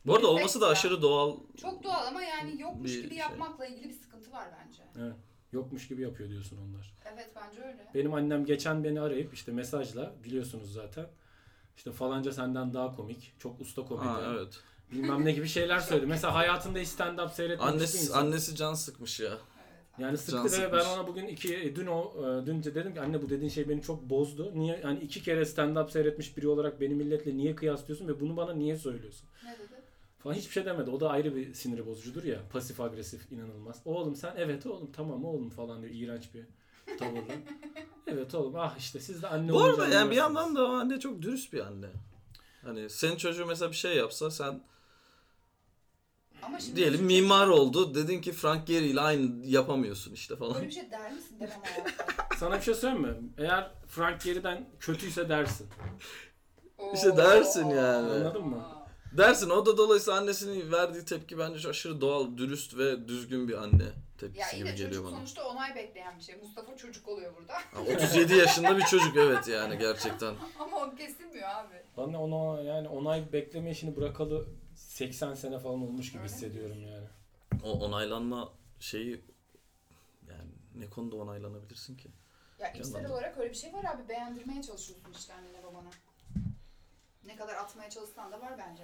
Bu arada olması da aşırı doğal. Çok doğal ama yani yokmuş gibi şey yapmakla ilgili bir sıkıntı var bence. Evet. Yokmuş gibi yapıyor diyorsun onlar. Evet bence öyle. Benim annem geçen beni arayıp işte mesajla, biliyorsunuz zaten. İşte falanca senden daha komik. Çok usta komedi. Ha evet. Bilmem ne gibi şeyler söyledi. Mesela hayatında hiç stand-up seyretmemiş annesi, değil mi? Annesi can sıkmış ya. Yani sıktı ve ben ona bugün iki, dün o, dünce dedim ki anne bu dediğin şey beni çok bozdu. Niye, yani iki kere stand-up seyretmiş biri olarak beni milletle niye kıyaslıyorsun ve bunu bana niye söylüyorsun? Ne dedi? Falan hiçbir şey demedi. O da ayrı bir siniri bozucudur ya. Pasif agresif inanılmaz. Oğlum sen, evet oğlum, tamam oğlum falan diyor. İğrenç bir tavırla. Evet oğlum, ah işte siz de anne olunca. Bu arada yani bir yandan da o anne çok dürüst bir anne. Hani senin çocuğu mesela bir şey yapsa sen... Ama şimdi diyelim şimdi... mimar oldu. Dedin ki Frank Gehry ile aynı yapamıyorsun işte falan. Böyle bir şey der misin? Demem abi. Sana bir şey söyleyeyim mi? Eğer Frank Gehry'den kötüyse dersin. İşte dersin yani. Anladın mı? Dersin. O da dolayısıyla annesinin verdiği tepki bence aşırı doğal, dürüst ve düzgün bir anne tepkisi gibi geliyor bana. Ya yine çocuk sonuçta onay bekleyen bir şey. Mustafa çocuk oluyor burada. otuz yedi yaşında bir çocuk, evet yani gerçekten. Ama o kesilmiyor abi. Bana ona yani onay bekleme işini bırakalı seksen sene falan olmuş gibi hissediyorum yani. O onaylanma şeyi yani ne konuda onaylanabilirsin ki? Ya içsel olarak öyle bir şey var abi. Beğendirmeye çalışıyorsun işte annene babana. Ne kadar atmaya çalışsan da var bence.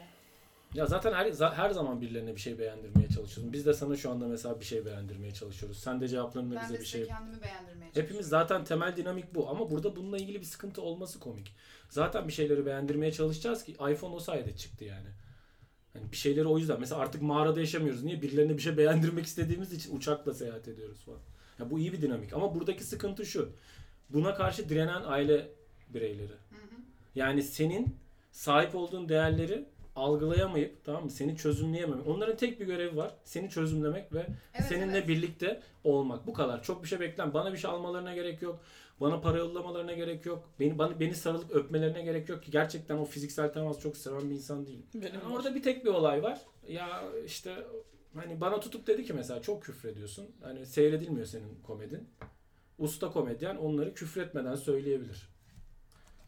Ya zaten her, her zaman birilerine bir şey beğendirmeye çalışıyorsun. Biz de sana şu anda mesela bir şey beğendirmeye çalışıyoruz. Sen de cevaplarında ben bize de bir şey... Ben de kendimi beğendirmeye çalışıyorum. Hepimiz zaten temel dinamik bu. Ama burada bununla ilgili bir sıkıntı olması komik. Zaten bir şeyleri beğendirmeye çalışacağız ki iPhone o sayede çıktı yani. Yani bir şeyleri o yüzden. Mesela artık mağarada yaşamıyoruz. Niye? Birilerine bir şey beğendirmek istediğimiz için uçakla seyahat ediyoruz falan. Ya bu iyi bir dinamik. Ama buradaki sıkıntı şu. Buna karşı direnen aile bireyleri. Hı hı. Yani senin sahip olduğun değerleri algılayamayıp, tamam mı? Seni çözümleyememek. Onların tek bir görevi var. Seni çözümlemek ve evet, seninle evet. birlikte olmak. Bu kadar. Çok bir şey beklen. Bana bir şey almalarına gerek yok. Bana para yollamalarına gerek yok. Beni bana beni sarılıp öpmelerine gerek yok ki gerçekten o fiziksel temas çok seven bir insan değilim. Yani orada bir tek bir olay var. Ya işte hani bana tutup dedi ki mesela çok küfrediyorsun. Hani seyredilmiyor senin komedin. Usta komedyen onları küfretmeden söyleyebilir.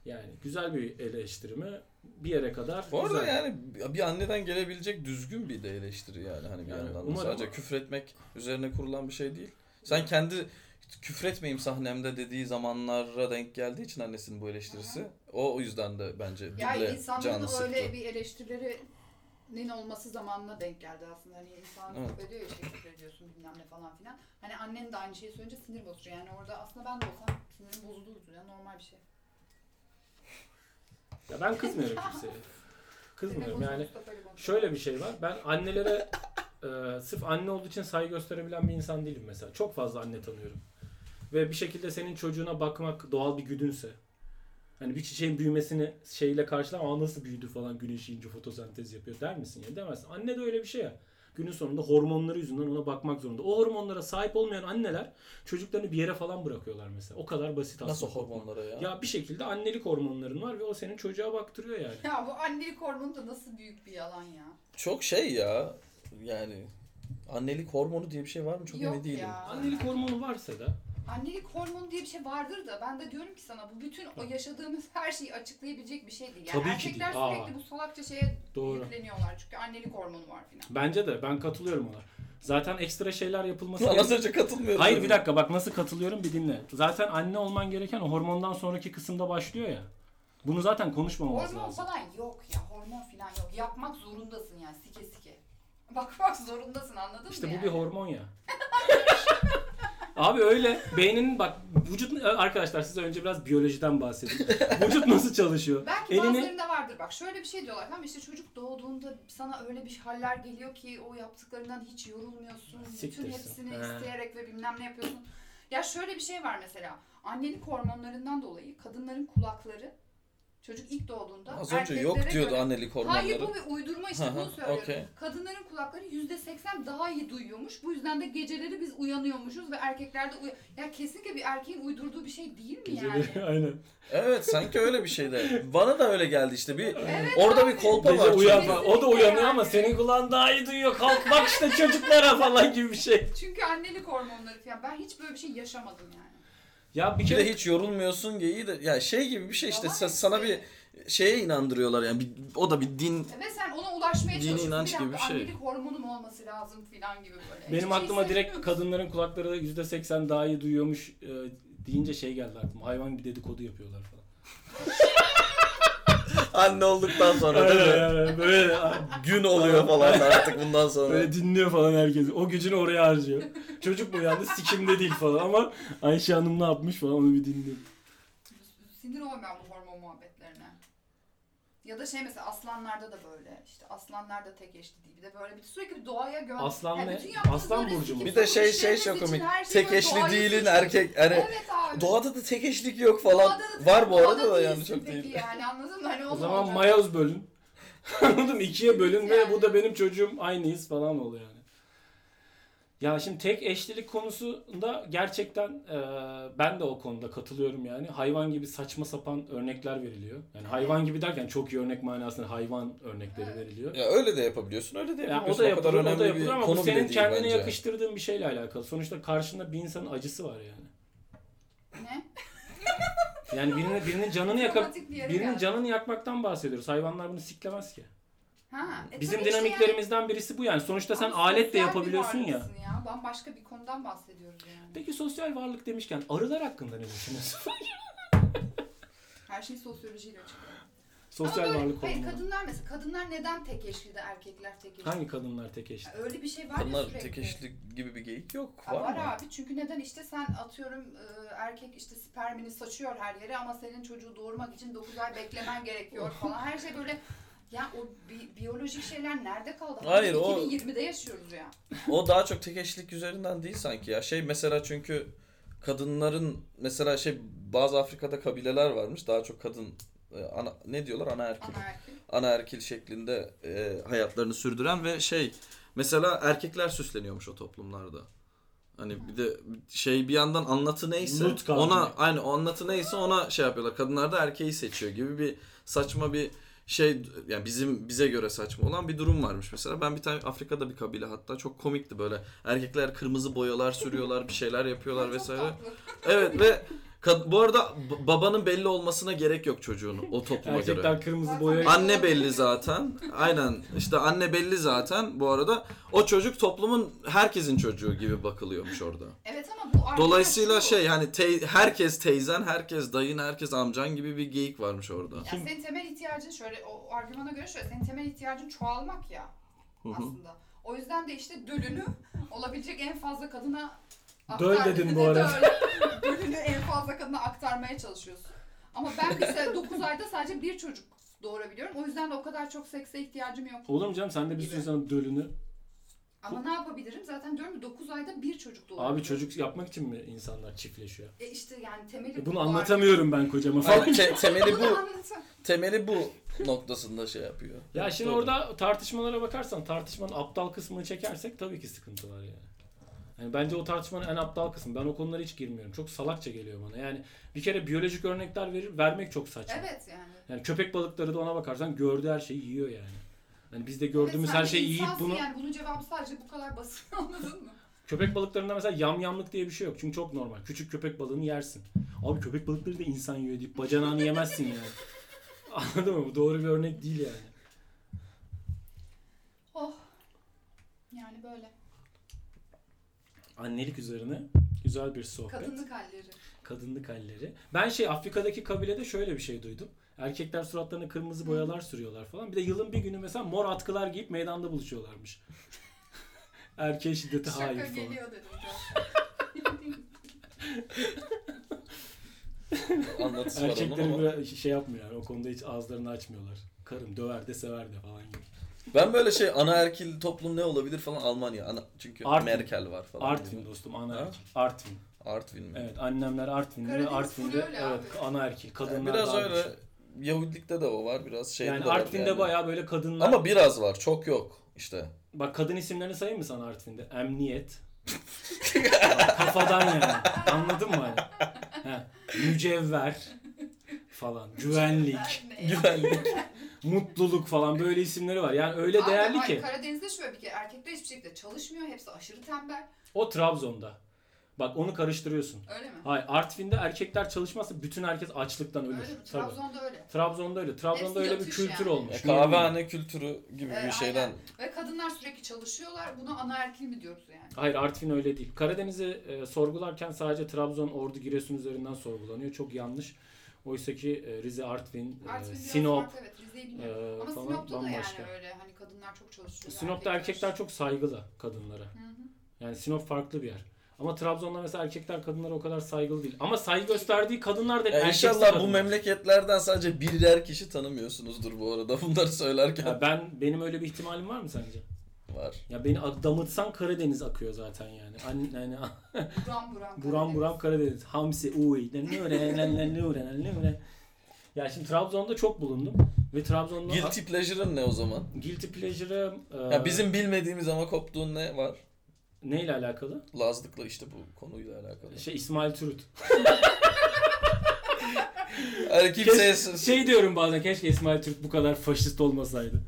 Yani güzel bir eleştirimi bir yere kadar. Bu arada güzel. Yani bir anneden gelebilecek düzgün bir de eleştiri yani hani bir yani yandan sadece küfretmek üzerine kurulan bir şey değil. Sen kendi küfretmeyeyim sahnemde dediği zamanlara denk geldiği için annesinin bu eleştirisi Aha. o o yüzden de bence bile canlı sıktı. Ya insanların da böyle bir eleştirilerinin olması zamanına denk geldi aslında hani insan evet. ödüyor işte küfrediyorsun bilmem ne falan filan. Hani annen de aynı şeyi söyleyince sinir bozucu yani orada aslında ben de olsam sinirim bozulurdu yani normal bir şey. Ya ben kızmıyorum kimseye. Kızmıyorum yani. Şöyle bir şey var. Ben annelere e, sırf anne olduğu için saygı gösterebilen bir insan değilim mesela. Çok fazla anne tanıyorum. Ve bir şekilde senin çocuğuna bakmak doğal bir güdünse. Hani bir çiçeğin büyümesini şeyle karşılama. Aa nasıl büyüdü falan güneş yiyince fotosentez yapıyor der misin? Yani demezsin. Anne de öyle bir şey ya. Günün sonunda hormonları yüzünden ona bakmak zorunda. O hormonlara sahip olmayan anneler çocuklarını bir yere falan bırakıyorlar mesela. O kadar basit aslında. Nasıl hormonlara ya? Ya bir şekilde annelik hormonların var ve o senin çocuğa baktırıyor yani. Ya bu annelik hormonu da nasıl büyük bir yalan ya. Çok şey ya yani annelik hormonu diye bir şey var mı? Çok emin değilim. Annelik hormonu varsa da. Annelik hormonu diye bir şey vardır da ben de diyorum ki sana bu bütün o yaşadığımız her şeyi açıklayabilecek bir şey değil. Yani tabii erkekler ki değil. Sürekli Aa. bu salakça şeye Doğru. yükleniyorlar çünkü annelik hormonu var filan. Bence de ben katılıyorum ona. Zaten ekstra şeyler yapılması lazım. Nasıl katılmıyorum? Hayır bir dakika bak nasıl katılıyorum bir dinle. Zaten anne olman gereken o hormondan sonraki kısımda başlıyor ya. Bunu zaten konuşmamamız lazım. Hormon falan yok ya hormon filan yok. Yapmak zorundasın yani sike sike. Bakmak zorundasın anladın işte mı İşte bu yani? Bir hormon ya. Abi öyle beyninin bak vücut arkadaşlar size önce biraz biyolojiden bahsedeyim. Vücut nasıl çalışıyor? Belki Elini... bazılarında vardır bak şöyle bir şey diyorlar tamam işte çocuk doğduğunda sana öyle bir haller geliyor ki o yaptıklarından hiç yorulmuyorsun. Siktirsin. Bütün hepsini He. isteyerek ve bilmem ne yapıyorsun. Ya şöyle bir şey var mesela annelik hormonlarından dolayı kadınların kulakları çocuk ilk doğduğunda az önce yok diyordu göre, annelik hormonları. Hayır bu bir uydurma işte bunu söylüyorum. Okay. Kadınların kulakları yüzde seksen daha iyi duyuyormuş. Bu yüzden de geceleri biz uyanıyormuşuz ve erkeklerde uy- ya kesinlikle bir erkeğin uydurduğu bir şey değil mi geceleri, yani? Aynen. Evet sanki öyle bir şey de. Bana da öyle geldi işte bir evet, orada abi. Bir kolpa Gece var. Uyanma. O da uyanıyor yani. Ama senin kulağın daha iyi duyuyor. Kalk bak işte çocuklara falan gibi bir şey. Çünkü annelik hormonları falan. Ben hiç böyle bir şey yaşamadım yani. Ya bir, bir kere de hiç yorulmuyorsun geyiği de ya şey gibi bir şey işte Vallahi sana bir şeye inandırıyorlar yani bir, o da bir din. Ve sen ona ulaşmaya çalışıyorsun. İnanç bir gibi bir şey. Annelik hormonum olması lazım filan gibi böyle. Benim Hiç aklıma şey direkt kadınların kulakları da yüzde seksen daha iyi duyuyormuş e, deyince şey geldi aklıma. Hayvan bir dedikodu yapıyorlar falan. Anne olduktan sonra değil mi? Yani böyle gün oluyor falan artık bundan sonra. Böyle dinliyor falan herkesi. O gücünü oraya harcıyor. Çocuk mu yani sikimde değil falan ama Ayşe Hanım ne yapmış falan onu bir dinliyor. Sinir oluyorum ben bu hormon muhabbetlerine. Ya da şey mesela aslanlarda da böyle. İşte aslanlar da tek eşli değil. Bir de böyle bir sürekli bir doğaya göre. Aslan yani ne? Aslan burcu mu? Bir de şey şey çok komik. Tek eşli değilin erkek. Yani evet abi. Doğada da tek eşlik yok falan. Da, var bu arada da yani çok değil. Yani anladın mı? Hani o zaman olacak. Mayoz bölün. Anladım ikiye bölün ve yani. Bu da benim çocuğum aynıyız falan oluyor yani. Ya şimdi tek eşlilik konusunda gerçekten e, ben de o konuda katılıyorum yani. Hayvan gibi saçma sapan örnekler veriliyor. Yani hayvan gibi derken çok iyi örnek manasında hayvan örnekleri evet. veriliyor. Ya öyle de yapabiliyorsun, öyle de yapabiliyorsun. Yani o da yapılır, o da yapılır ama bu senin kendine bence. Yakıştırdığın bir şeyle alakalı. Sonuçta karşında bir insanın acısı var yani. Ne? Yani birinin birinin canını yakıp birinin canını yakmaktan bahsediyoruz. Hayvanlar bunu siklemez ki. Ha, e bizim dinamiklerimizden yani, birisi bu yani. Sonuçta sen alet de yapabiliyorsun ya. ya. Bambaşka bir konudan bahsediyoruz yani. Peki sosyal varlık demişken arılar hakkında ne düşünüyorsun? Her şey sosyolojiyle açıklanıyor. sosyal böyle, varlık olmalı. Kadınlar mesela, kadınlar neden tek eşli de erkekler tek eşli? Hangi kadınlar tek eşli? Ya öyle bir şey var kadınlar ya sürekli. Kadınlar tek eşli gibi bir geyik yok. Var, var mı? Abi çünkü neden işte sen atıyorum erkek işte spermini saçıyor her yere ama senin çocuğu doğurmak için dokuz ay beklemen gerekiyor falan. Her şey böyle. Ya o bi- biyolojik şeyler nerede kaldı? Hayır, o iki bin yirmide yaşıyoruz ya. O daha çok tek eşlilik üzerinden değil sanki ya. Şey mesela çünkü kadınların mesela şey bazı Afrika'da kabileler varmış. Daha çok kadın ana, ne diyorlar? Anaerkil. Anaerkil. Anaerkil şeklinde e, hayatlarını sürdüren ve şey mesela erkekler süsleniyormuş o toplumlarda. Hani bir de şey bir yandan anlatı neyse ona aynı o anlatı neyse ona şey yapıyorlar. Kadınlar da erkeği seçiyor gibi bir saçma bir şey yani bizim bize göre saçma olan bir durum varmış mesela. Ben bir tane Afrika'da bir kabile hatta çok komikti böyle. Erkekler kırmızı boyalar sürüyorlar, bir şeyler yapıyorlar vesaire. Evet ve kad- bu arada b- babanın belli olmasına gerek yok çocuğunu o topluma erkekler göre. Erkekler kırmızı boya. Anne belli zaten. Aynen. İşte anne belli zaten bu arada. O çocuk toplumun herkesin çocuğu gibi bakılıyormuş orada. Evet ama bu dolayısıyla şey hani te- herkes teyzen, herkes dayın, herkes amcan gibi bir geyik varmış orada. Ya senin temel ihtiyacın şöyle o argümana göre şöyle senin temel ihtiyacın çoğalmak ya aslında. Hı-hı. O yüzden de işte dölünü olabilecek en fazla kadına aktar, döl dedin bu arada. Döl. Dölünü en fazla kadına aktarmaya çalışıyorsun. Ama ben mesela dokuz ayda sadece bir çocuk doğurabiliyorum. O yüzden de o kadar çok sekse ihtiyacım yok. Olur mu canım? Sen de bir sürü insanın dölünü. Ama ne yapabilirim? Zaten diyorum ki dokuz ayda bir çocuk doğuruyor. Abi çocuk yapmak için mi insanlar çiftleşiyor? E işte yani temeli e bunu bu anlatamıyorum var. Ben kocama falan. Te- temeli bu. Temeli bu noktasında şey yapıyor. Ya şimdi doğru. Orada tartışmalara bakarsan tartışmanın aptal kısmını çekersek tabii ki sıkıntı var yani. Yani bence o tartışmanın en aptal kısmı. Ben o konulara hiç girmiyorum. Çok salakça geliyor bana. Yani bir kere biyolojik örnekler verir, vermek çok saçma. Evet yani. Yani köpek balıkları da ona bakarsan gördüğü her şeyi yiyor yani. Yani biz de gördüğümüz evet, her şeyi yiyip bunu... Yani bunun cevabı sadece bu kadar basit, anladın mı? Köpek balıklarında mesela yamyamlık diye bir şey yok. Çünkü çok normal. Küçük köpek balığını yersin. Abi köpek balıkları da insan yiyor deyip bacanağını yemezsin yani. Anladın mı? Bu doğru bir örnek değil yani. Oh. Yani böyle. Annelik üzerine güzel bir sohbet. Kadınlık halleri. Kadınlık halleri. Ben şey Afrika'daki kabilede şöyle bir şey duydum. Erkekler suratlarına kırmızı boyalar sürüyorlar falan. Bir de yılın bir günü mesela mor atkılar giyip meydanda buluşuyorlarmış. Erkeğe şiddete hayır falan. Şaka geliyor dedim. Anlatısı erkeklerin böyle şey yapmıyor yani. O konuda hiç ağızlarını açmıyorlar. Karım döver de sever de falan gibi. Ben böyle şey anaerkil toplum ne olabilir falan Almanya. Ana, çünkü Artvin. Merkel var falan. Artvin dostum anaerkil. Artvin. Artvin mi? Evet annemler Artvin'de ve Artvin'de evet abi. Anaerkil kadınlar yani biraz öyle şey. Yahudilikte de o var biraz şeyde yani de var. Artvin'de yani. Bayağı böyle kadınlar. Ama biraz var çok yok işte. Bak kadın isimlerini sayayım mı sana Artvin'de? Emniyet. Kafadan yani anladın mı hani? Ha. Mücevher falan. Güvenlik. Güvenlik. Mutluluk falan böyle isimleri var. Yani öyle abi, değerli abi, ki. Karadeniz'de şöyle bir kere erkekler hiçbir şekilde çalışmıyor. Hepsi aşırı tembel. O Trabzon'da. Bak onu karıştırıyorsun. Öyle mi? Hayır. Artvin'de erkekler çalışmazsa bütün herkes açlıktan ölür. Öyle mi? Trabzon'da tabii. Öyle. Trabzon'da öyle. Trabzon'da hepsi öyle bir kültür yani. Olmuş. E, kahvehane kültürü gibi e, bir şeyden. Aynen. Ve kadınlar sürekli çalışıyorlar. Buna anaerkil mi diyoruz yani? Hayır Artvin öyle değil. Karadeniz'i e, sorgularken sadece Trabzon, Ordu, Giresun üzerinden sorgulanıyor. Çok yanlış. Oysa ki Rize, Artvin, Artvin Sinop farklı, evet. Rize'yi bilmiyorum. E, ama Sinop'ta da başka. Yani öyle hani kadınlar çok çalışıyor. Sinop'ta erkekler, erkekler çok saygılı kadınlara. Hı hı. Yani Sinop farklı bir yer. Ama Trabzon'da mesela erkekler kadınlara o kadar saygılı değil. Ama saygı gösterdiği kadınlar da erkekler. İnşallah kadınlar. Bu memleketlerden sadece birer kişi tanımıyorsunuzdur bu arada bunları söylerken. Ya ben benim öyle bir ihtimalim var mı sence? Var. Ya beni damıtsan Karadeniz akıyor zaten yani. Anne yani buram buram. Buram buram Karadeniz. Hamsi uy. Ne öyle ne ne öyle ne öyle. Ya şimdi Trabzon'da çok bulundum ve Trabzon'da Guilty Pleasure'ın ne o zaman? Guilty Pleasure'ım e... ya bizim bilmediğimiz ama koptuğun ne var? Neyle alakalı? Lazlıkla işte bu konuyla alakalı. Şey İsmail Türüt. Yani kimseye... Keş, şey diyorum bazen keşke İsmail Türüt bu kadar faşist olmasaydı.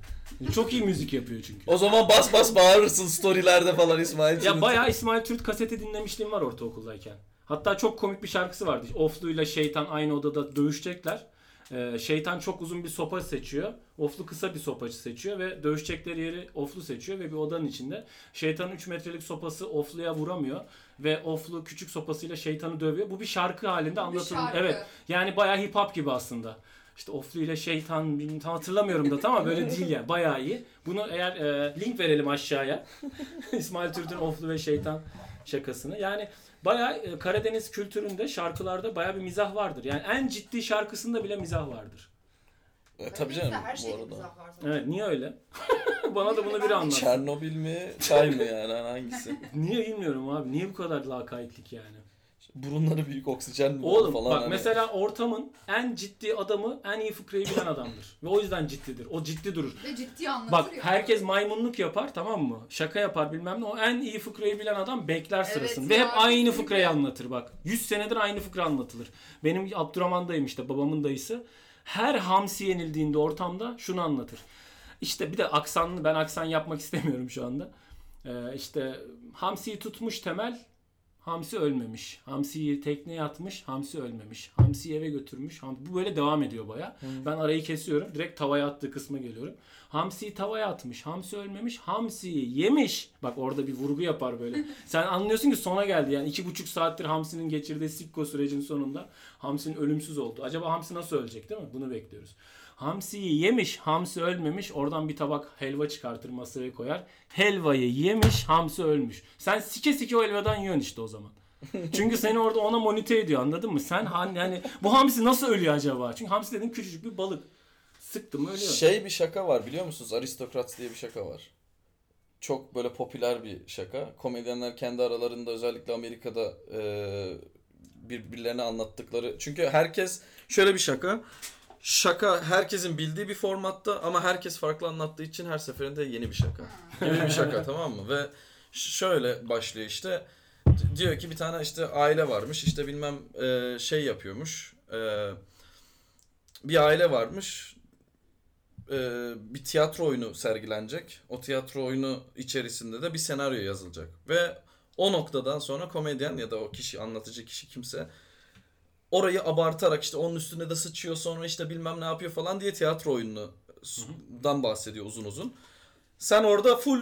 Çok iyi müzik yapıyor çünkü. O zaman bas bas bağırırsın storylerde falan İsmail Türüt. Ya bayağı İsmail Türüt kaseti dinlemişliğim var ortaokuldayken. Hatta çok komik bir şarkısı vardı. Oflu'yla şeytan aynı odada dövüşecekler. Ee, şeytan çok uzun bir sopa seçiyor. Oflu kısa bir sopacı seçiyor ve dövüşecekleri yeri Oflu seçiyor ve bir odanın içinde. Şeytanın üç metrelik sopası Oflu'ya vuramıyor ve Oflu küçük sopasıyla şeytanı dövüyor. Bu bir şarkı halinde anlatılıyor. Evet. Yani bayağı hip hop gibi aslında. İşte Oflu ile şeytan bilmiyorum, hatırlamıyorum da, tamam böyle değil ya, yani, bayağı iyi. Bunu eğer e, link verelim aşağıya. İsmail Türüt'ün Oflu ve Şeytan şakasını. Yani bayağı e, Karadeniz kültüründe şarkılarda bayağı bir mizah vardır. Yani en ciddi şarkısında bile mizah vardır. E, tabii canım bu arada. Evet, niye öyle? Bana da bunu biri anlat. Çernobil mi, çay mı yani, hangisi? Niye bilmiyorum abi. Niye bu kadar lakaytlık yani? Burunları büyük, oksijen mi falan. Oğlum bak hani, mesela ortamın en ciddi adamı en iyi fıkrayı bilen adamdır. Ve o yüzden ciddidir. O ciddi durur. Ve ciddi anlatır. Bak yani, herkes maymunluk yapar, tamam mı? Şaka yapar bilmem ne. O en iyi fıkrayı bilen adam bekler sırasını. Evet, ve hep aynı fıkrayı anlatır bak. yüz senedir aynı fıkra anlatılır. Benim Abdurrahman dayım, işte babamın dayısı. Her hamsi yenildiğinde ortamda şunu anlatır. İşte bir de aksanlı, ben aksan yapmak istemiyorum şu anda. Ee, işte hamsiyi tutmuş Temel. Hamsi ölmemiş. Hamsiyi tekneye atmış. Hamsi ölmemiş. Hamsiyi eve götürmüş. Ham... Bu böyle devam ediyor bayağı. Hmm. Ben arayı kesiyorum. Direkt tavaya attığı kısma geliyorum. Hamsiyi tavaya atmış. Hamsi ölmemiş. Hamsiyi yemiş. Bak orada bir vurgu yapar böyle. Sen anlıyorsun ki sona geldi. Yani iki buçuk saattir hamsinin geçirdiği sipko sürecin sonunda hamsinin ölümsüz oldu. Acaba hamsi nasıl ölecek, değil mi? Bunu bekliyoruz. Hamsiyi yemiş. Hamsi ölmemiş. Oradan bir tabak helva çıkartır, masaya koyar. Helvayı yemiş. Hamsi ölmüş. Sen sike sike o helvadan yiyorsun işte o zaman. Çünkü seni orada ona monite ediyor, anladın mı? Sen hani, yani bu hamsi nasıl ölüyor acaba? Çünkü hamsi dediğin küçücük bir balık. Sıktım ölüyor. Şey bir şaka var biliyor musunuz? Aristokrats diye bir şaka var. Çok böyle popüler bir şaka. Komedyenler kendi aralarında, özellikle Amerika'da e, birbirlerine anlattıkları. Çünkü herkes şöyle bir şaka. Şaka herkesin bildiği bir formatta ama herkes farklı anlattığı için her seferinde yeni bir şaka. Yeni bir şaka, tamam mı? Ve şöyle başlıyor işte. Diyor ki bir tane işte aile varmış, işte bilmem e, şey yapıyormuş, e, bir aile varmış, e, bir tiyatro oyunu sergilenecek, o tiyatro oyunu içerisinde de bir senaryo yazılacak ve o noktadan sonra komedyen ya da o kişi, anlatıcı kişi kimse, orayı abartarak işte onun üstüne de sıçıyor, sonra işte bilmem ne yapıyor falan diye tiyatro oyunundan bahsediyor uzun uzun. Sen orada full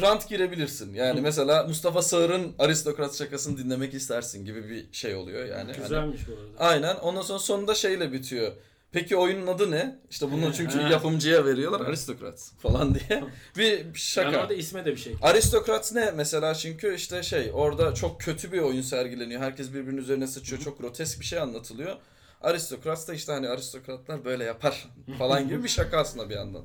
rant girebilirsin. Yani mesela Mustafa Sağır'ın Aristokrat şakasını dinlemek istersin gibi bir şey oluyor yani. Güzelmiş hani, bu arada. Aynen. Ondan sonra sonunda şeyle bitiyor. Peki oyunun adı ne? İşte bunu çünkü yapımcıya veriyorlar. Aristokrat falan diye. Bir şaka. Yani orada isme de bir şey. Aristokrat ne mesela, çünkü işte şey, orada çok kötü bir oyun sergileniyor. Herkes birbirinin üzerine sıçıyor. Çok grotesk bir şey anlatılıyor. Aristokrat da işte hani aristokratlar böyle yapar falan gibi bir şaka aslında bir yandan.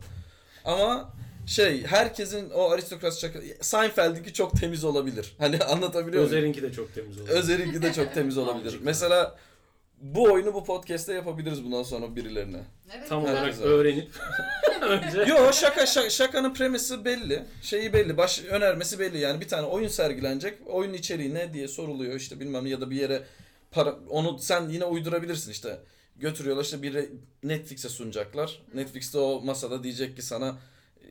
Ama şey, herkesin o aristokrat şakası, Seinfeld'inki çok temiz olabilir. Hani anlatabiliyor muyum? Özer'inki de çok temiz olabilir. Özer'inki de çok temiz olabilir. Mesela bu oyunu bu podcast'te yapabiliriz bundan sonra birilerine. Evet, tam olarak herkese öğrenip önce. Yo, şaka, şaka şakanın premisi belli. Şeyi belli. Baş önermesi belli. Yani bir tane oyun sergilenecek. Oyunun içeriği ne diye soruluyor işte bilmem, ya da bir yere para, onu sen yine uydurabilirsin işte. Götürüyorlar işte bir Netflix'e sunacaklar. Netflix'te o masada diyecek ki sana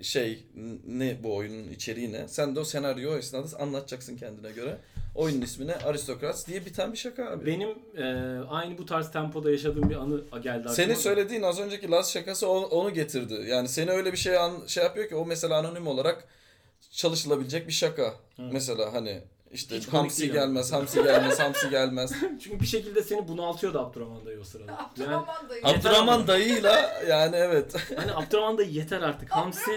şey, ne bu oyunun içeriği ne? Sen de o senaryo esnada anlatacaksın kendine göre. Oyunun ismine Aristokrat diye biten bir şaka abi. Benim e, aynı bu tarz tempoda yaşadığım bir anı geldi. Senin söylediğin az önceki Laz şakası onu, onu getirdi. Yani seni öyle bir şey an, şey yapıyor ki o mesela anonim olarak çalışılabilecek bir şaka. Evet. Mesela hani işte hiç hamsi gelmez, hamsi gelmez, hamsi gelmez. Çünkü bir şekilde seni bunaltıyordu Abdurrahman dayı o sırada. Abdurrahman yani, dayı. Abdurrahman dayıyla yani evet. Hani Abdurrahman dayı yeter artık. Hamsi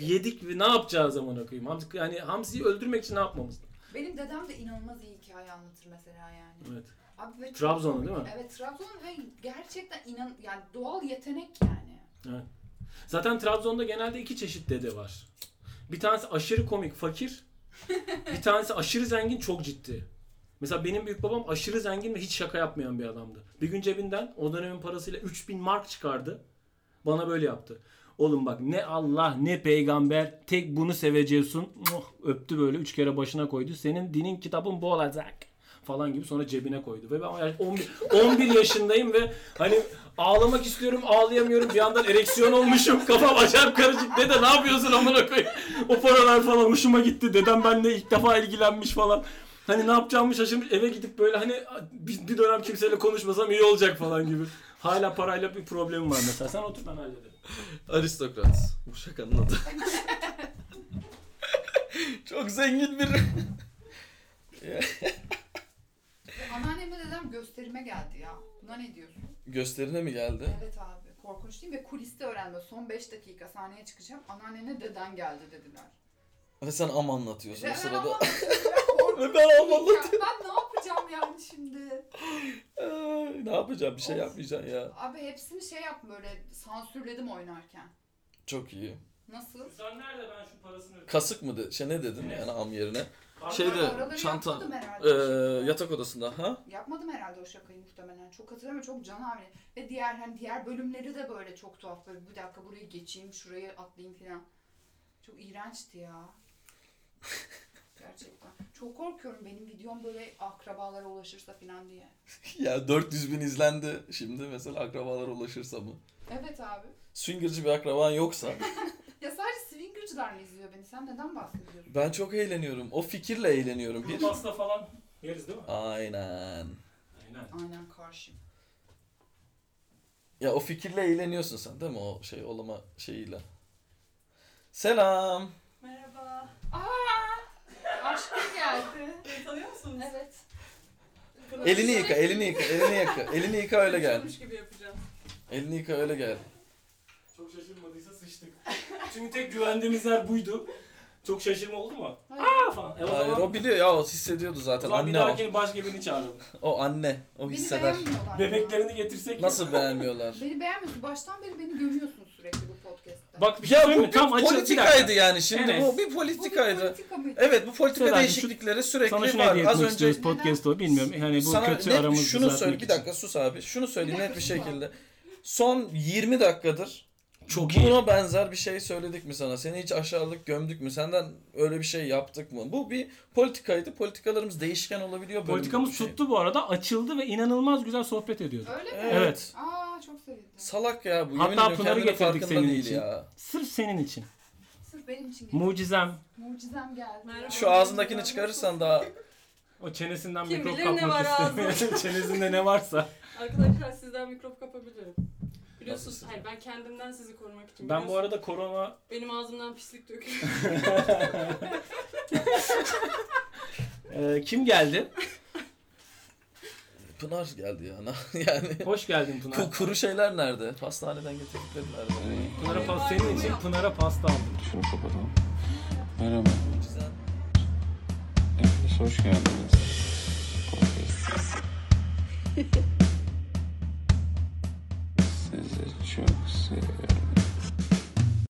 yedik ve ne yapacağız amına koyayım? Hamsi, yani hamsiyi öldürmek için ne yapmamız? Benim dedem de inanılmaz iyi hikaye anlatır mesela yani. Evet. Abi Trabzon'da değil mi? Evet, Trabzon ve gerçekten inan yani doğal yetenek yani. Evet. Zaten Trabzon'da genelde iki çeşit dede var. Bir tanesi aşırı komik, fakir. Bir tanesi aşırı zengin, çok ciddi. Mesela benim büyük babam aşırı zengin ve hiç şaka yapmayan bir adamdı. Bir gün cebinden o dönemin parasıyla üç bin mark çıkardı. Bana böyle yaptı. Oğlum bak, ne Allah ne peygamber, tek bunu seveceksin. Oh, öptü böyle üç kere başına koydu. Senin dinin kitabın bu olacak falan gibi, sonra cebine koydu. Ve ben on bir, on bir yaşındayım ve hani ağlamak istiyorum, ağlayamıyorum. Bir yandan ereksiyon olmuşum. Kafam acayip karışık. Dede ne yapıyorsun amına koyayım? O paralar falan hoşuma gitti. Dedem benimle ilk defa ilgilenmiş falan. Hani ne yapacağımı şaşırmış. Eve gidip böyle hani bir dönem kimseyle konuşmasam iyi olacak falan gibi. Hala parayla bir problemim var mesela. Sen otur, ben hallederim. Aristokrat. Bu şakanın adı. Çok zengin bir... Anneannemle dedem gösterime geldi ya. Buna ne diyorsun? Gösterine mi geldi? Evet abi. korkunç değil ve kuliste öğrendim. Son beş dakika sahneye çıkacağım. Anneannene deden geldi dediler. Ve sen am anlatıyorsun o sırada. Ama ben am anlatıyorum. Ben ne yapacağım yani şimdi? Ne yapacağım? Bir şey of. Yapmayacaksın ya. Abi hepsini şey yap böyle sansürledim oynarken. Çok iyi. Nasıl? Sen nerede ben şu parasını ödeyeyim? Kasık mı dedin? Şey ne dedin evet. Yani am yerine? Şeyde çanta e, yatak odasında ha? Yapmadım herhalde o şakayı muhtemelen. Çok hatırlamıyorum çok canavri. Ve diğer hani diğer bölümleri de böyle çok tuhaf böyle bir dakika burayı geçeyim, şurayı atlayayım falan. Çok iğrençti ya. Gerçekten. Çok korkuyorum benim videom böyle akrabalara ulaşırsa falan diye. Ya dört yüz bin izlendi şimdi mesela akrabalara ulaşırsa mı? Evet abi. Swingerci bir akraban yoksa. Ya sadece swingerciler mi izliyor beni? Sen neden bahsediyorsun? Ben çok eğleniyorum. O fikirle eğleniyorum. Bir pasta falan yeriz değil mi? Aynen. Aynen. Aynen karşıyım. Ya o fikirle eğleniyorsun sen değil mi? O şey olama şeyiyle. Selam. Merhaba. Aa! Aşkım geldi. Beni tanıyor musunuz? Evet. Elini yıka, elini yıka, elini yıka. Elini yıka öyle gel. Gibi yapacağım. Elini yıka öyle gel. Çok şaşırmadıysa sıçtık. Çünkü tek güvendiğimiz yer buydu. Çok şaşırma oldu mu? Hayır. Aa falan. E o Hayır zaman... o biliyor ya o hissediyordu zaten. O zaman anne bir dahakini başka birini çağıralım. O anne. O hisseder. Bebeklerini getirsek. Nasıl ya. Beğenmiyorlar? Beni beğenmiyorsun. Baştan beri beni gömüyorsun sürekli bu podcast'ta. Bak bir şey ya bu mi? Tam politikaydı yani şimdi. Evet. Bu bir politikaydı. Bu bir politika evet bu politika Seda değişiklikleri sürekli var. Sana şunu hediye etmek istiyoruz podcast'ı bilmiyorum. Yani bu sana kötü aramızı düzeltmek için. Sana net bir dakika sus abi. Şunu söyleyeyim net bir şekilde. Son yirmi dakikadır. Çok iyi. Buna benzer bir şey söyledik mi sana? Seni hiç aşağılık gömdük mü? Senden öyle bir şey yaptık mı? Bu bir politikaydı. Politikalarımız değişken olabiliyor. Politikamız şey. Tuttu bu arada. Açıldı ve inanılmaz güzel sohbet ediyorduk. Öyle mi? Evet. Aa çok sevindim. Salak ya bu. Hatta Pınar'ı getirdik senin için. Ya. Sırf senin için. Sırf benim için. Mucizem. Mucizem geldi. Merhaba. Şu ağzındakini çıkarırsan daha... O çenesinden kim mikrop kapmak istemiyor. Çenesinde ne varsa. Arkadaşlar sizden mikrop kapabilirim. Biliyorsunuz, hayır ben kendimden sizi korumak için. Ben bu arada korona... Benim ağzımdan pislik döküyor. ee, kim geldi? Pınar geldi ya. Yani. Hoş geldin Pınar. K- kuru şeyler nerede? Pastaneden getirdikleri nerede? Pınar'a pasta senin için Pınar'a pasta aldım. Şunu kapatalım. Merhaba. Güzel. Hepiniz hoş geldiniz. Korkuyorsunuz. Çok seviyorum.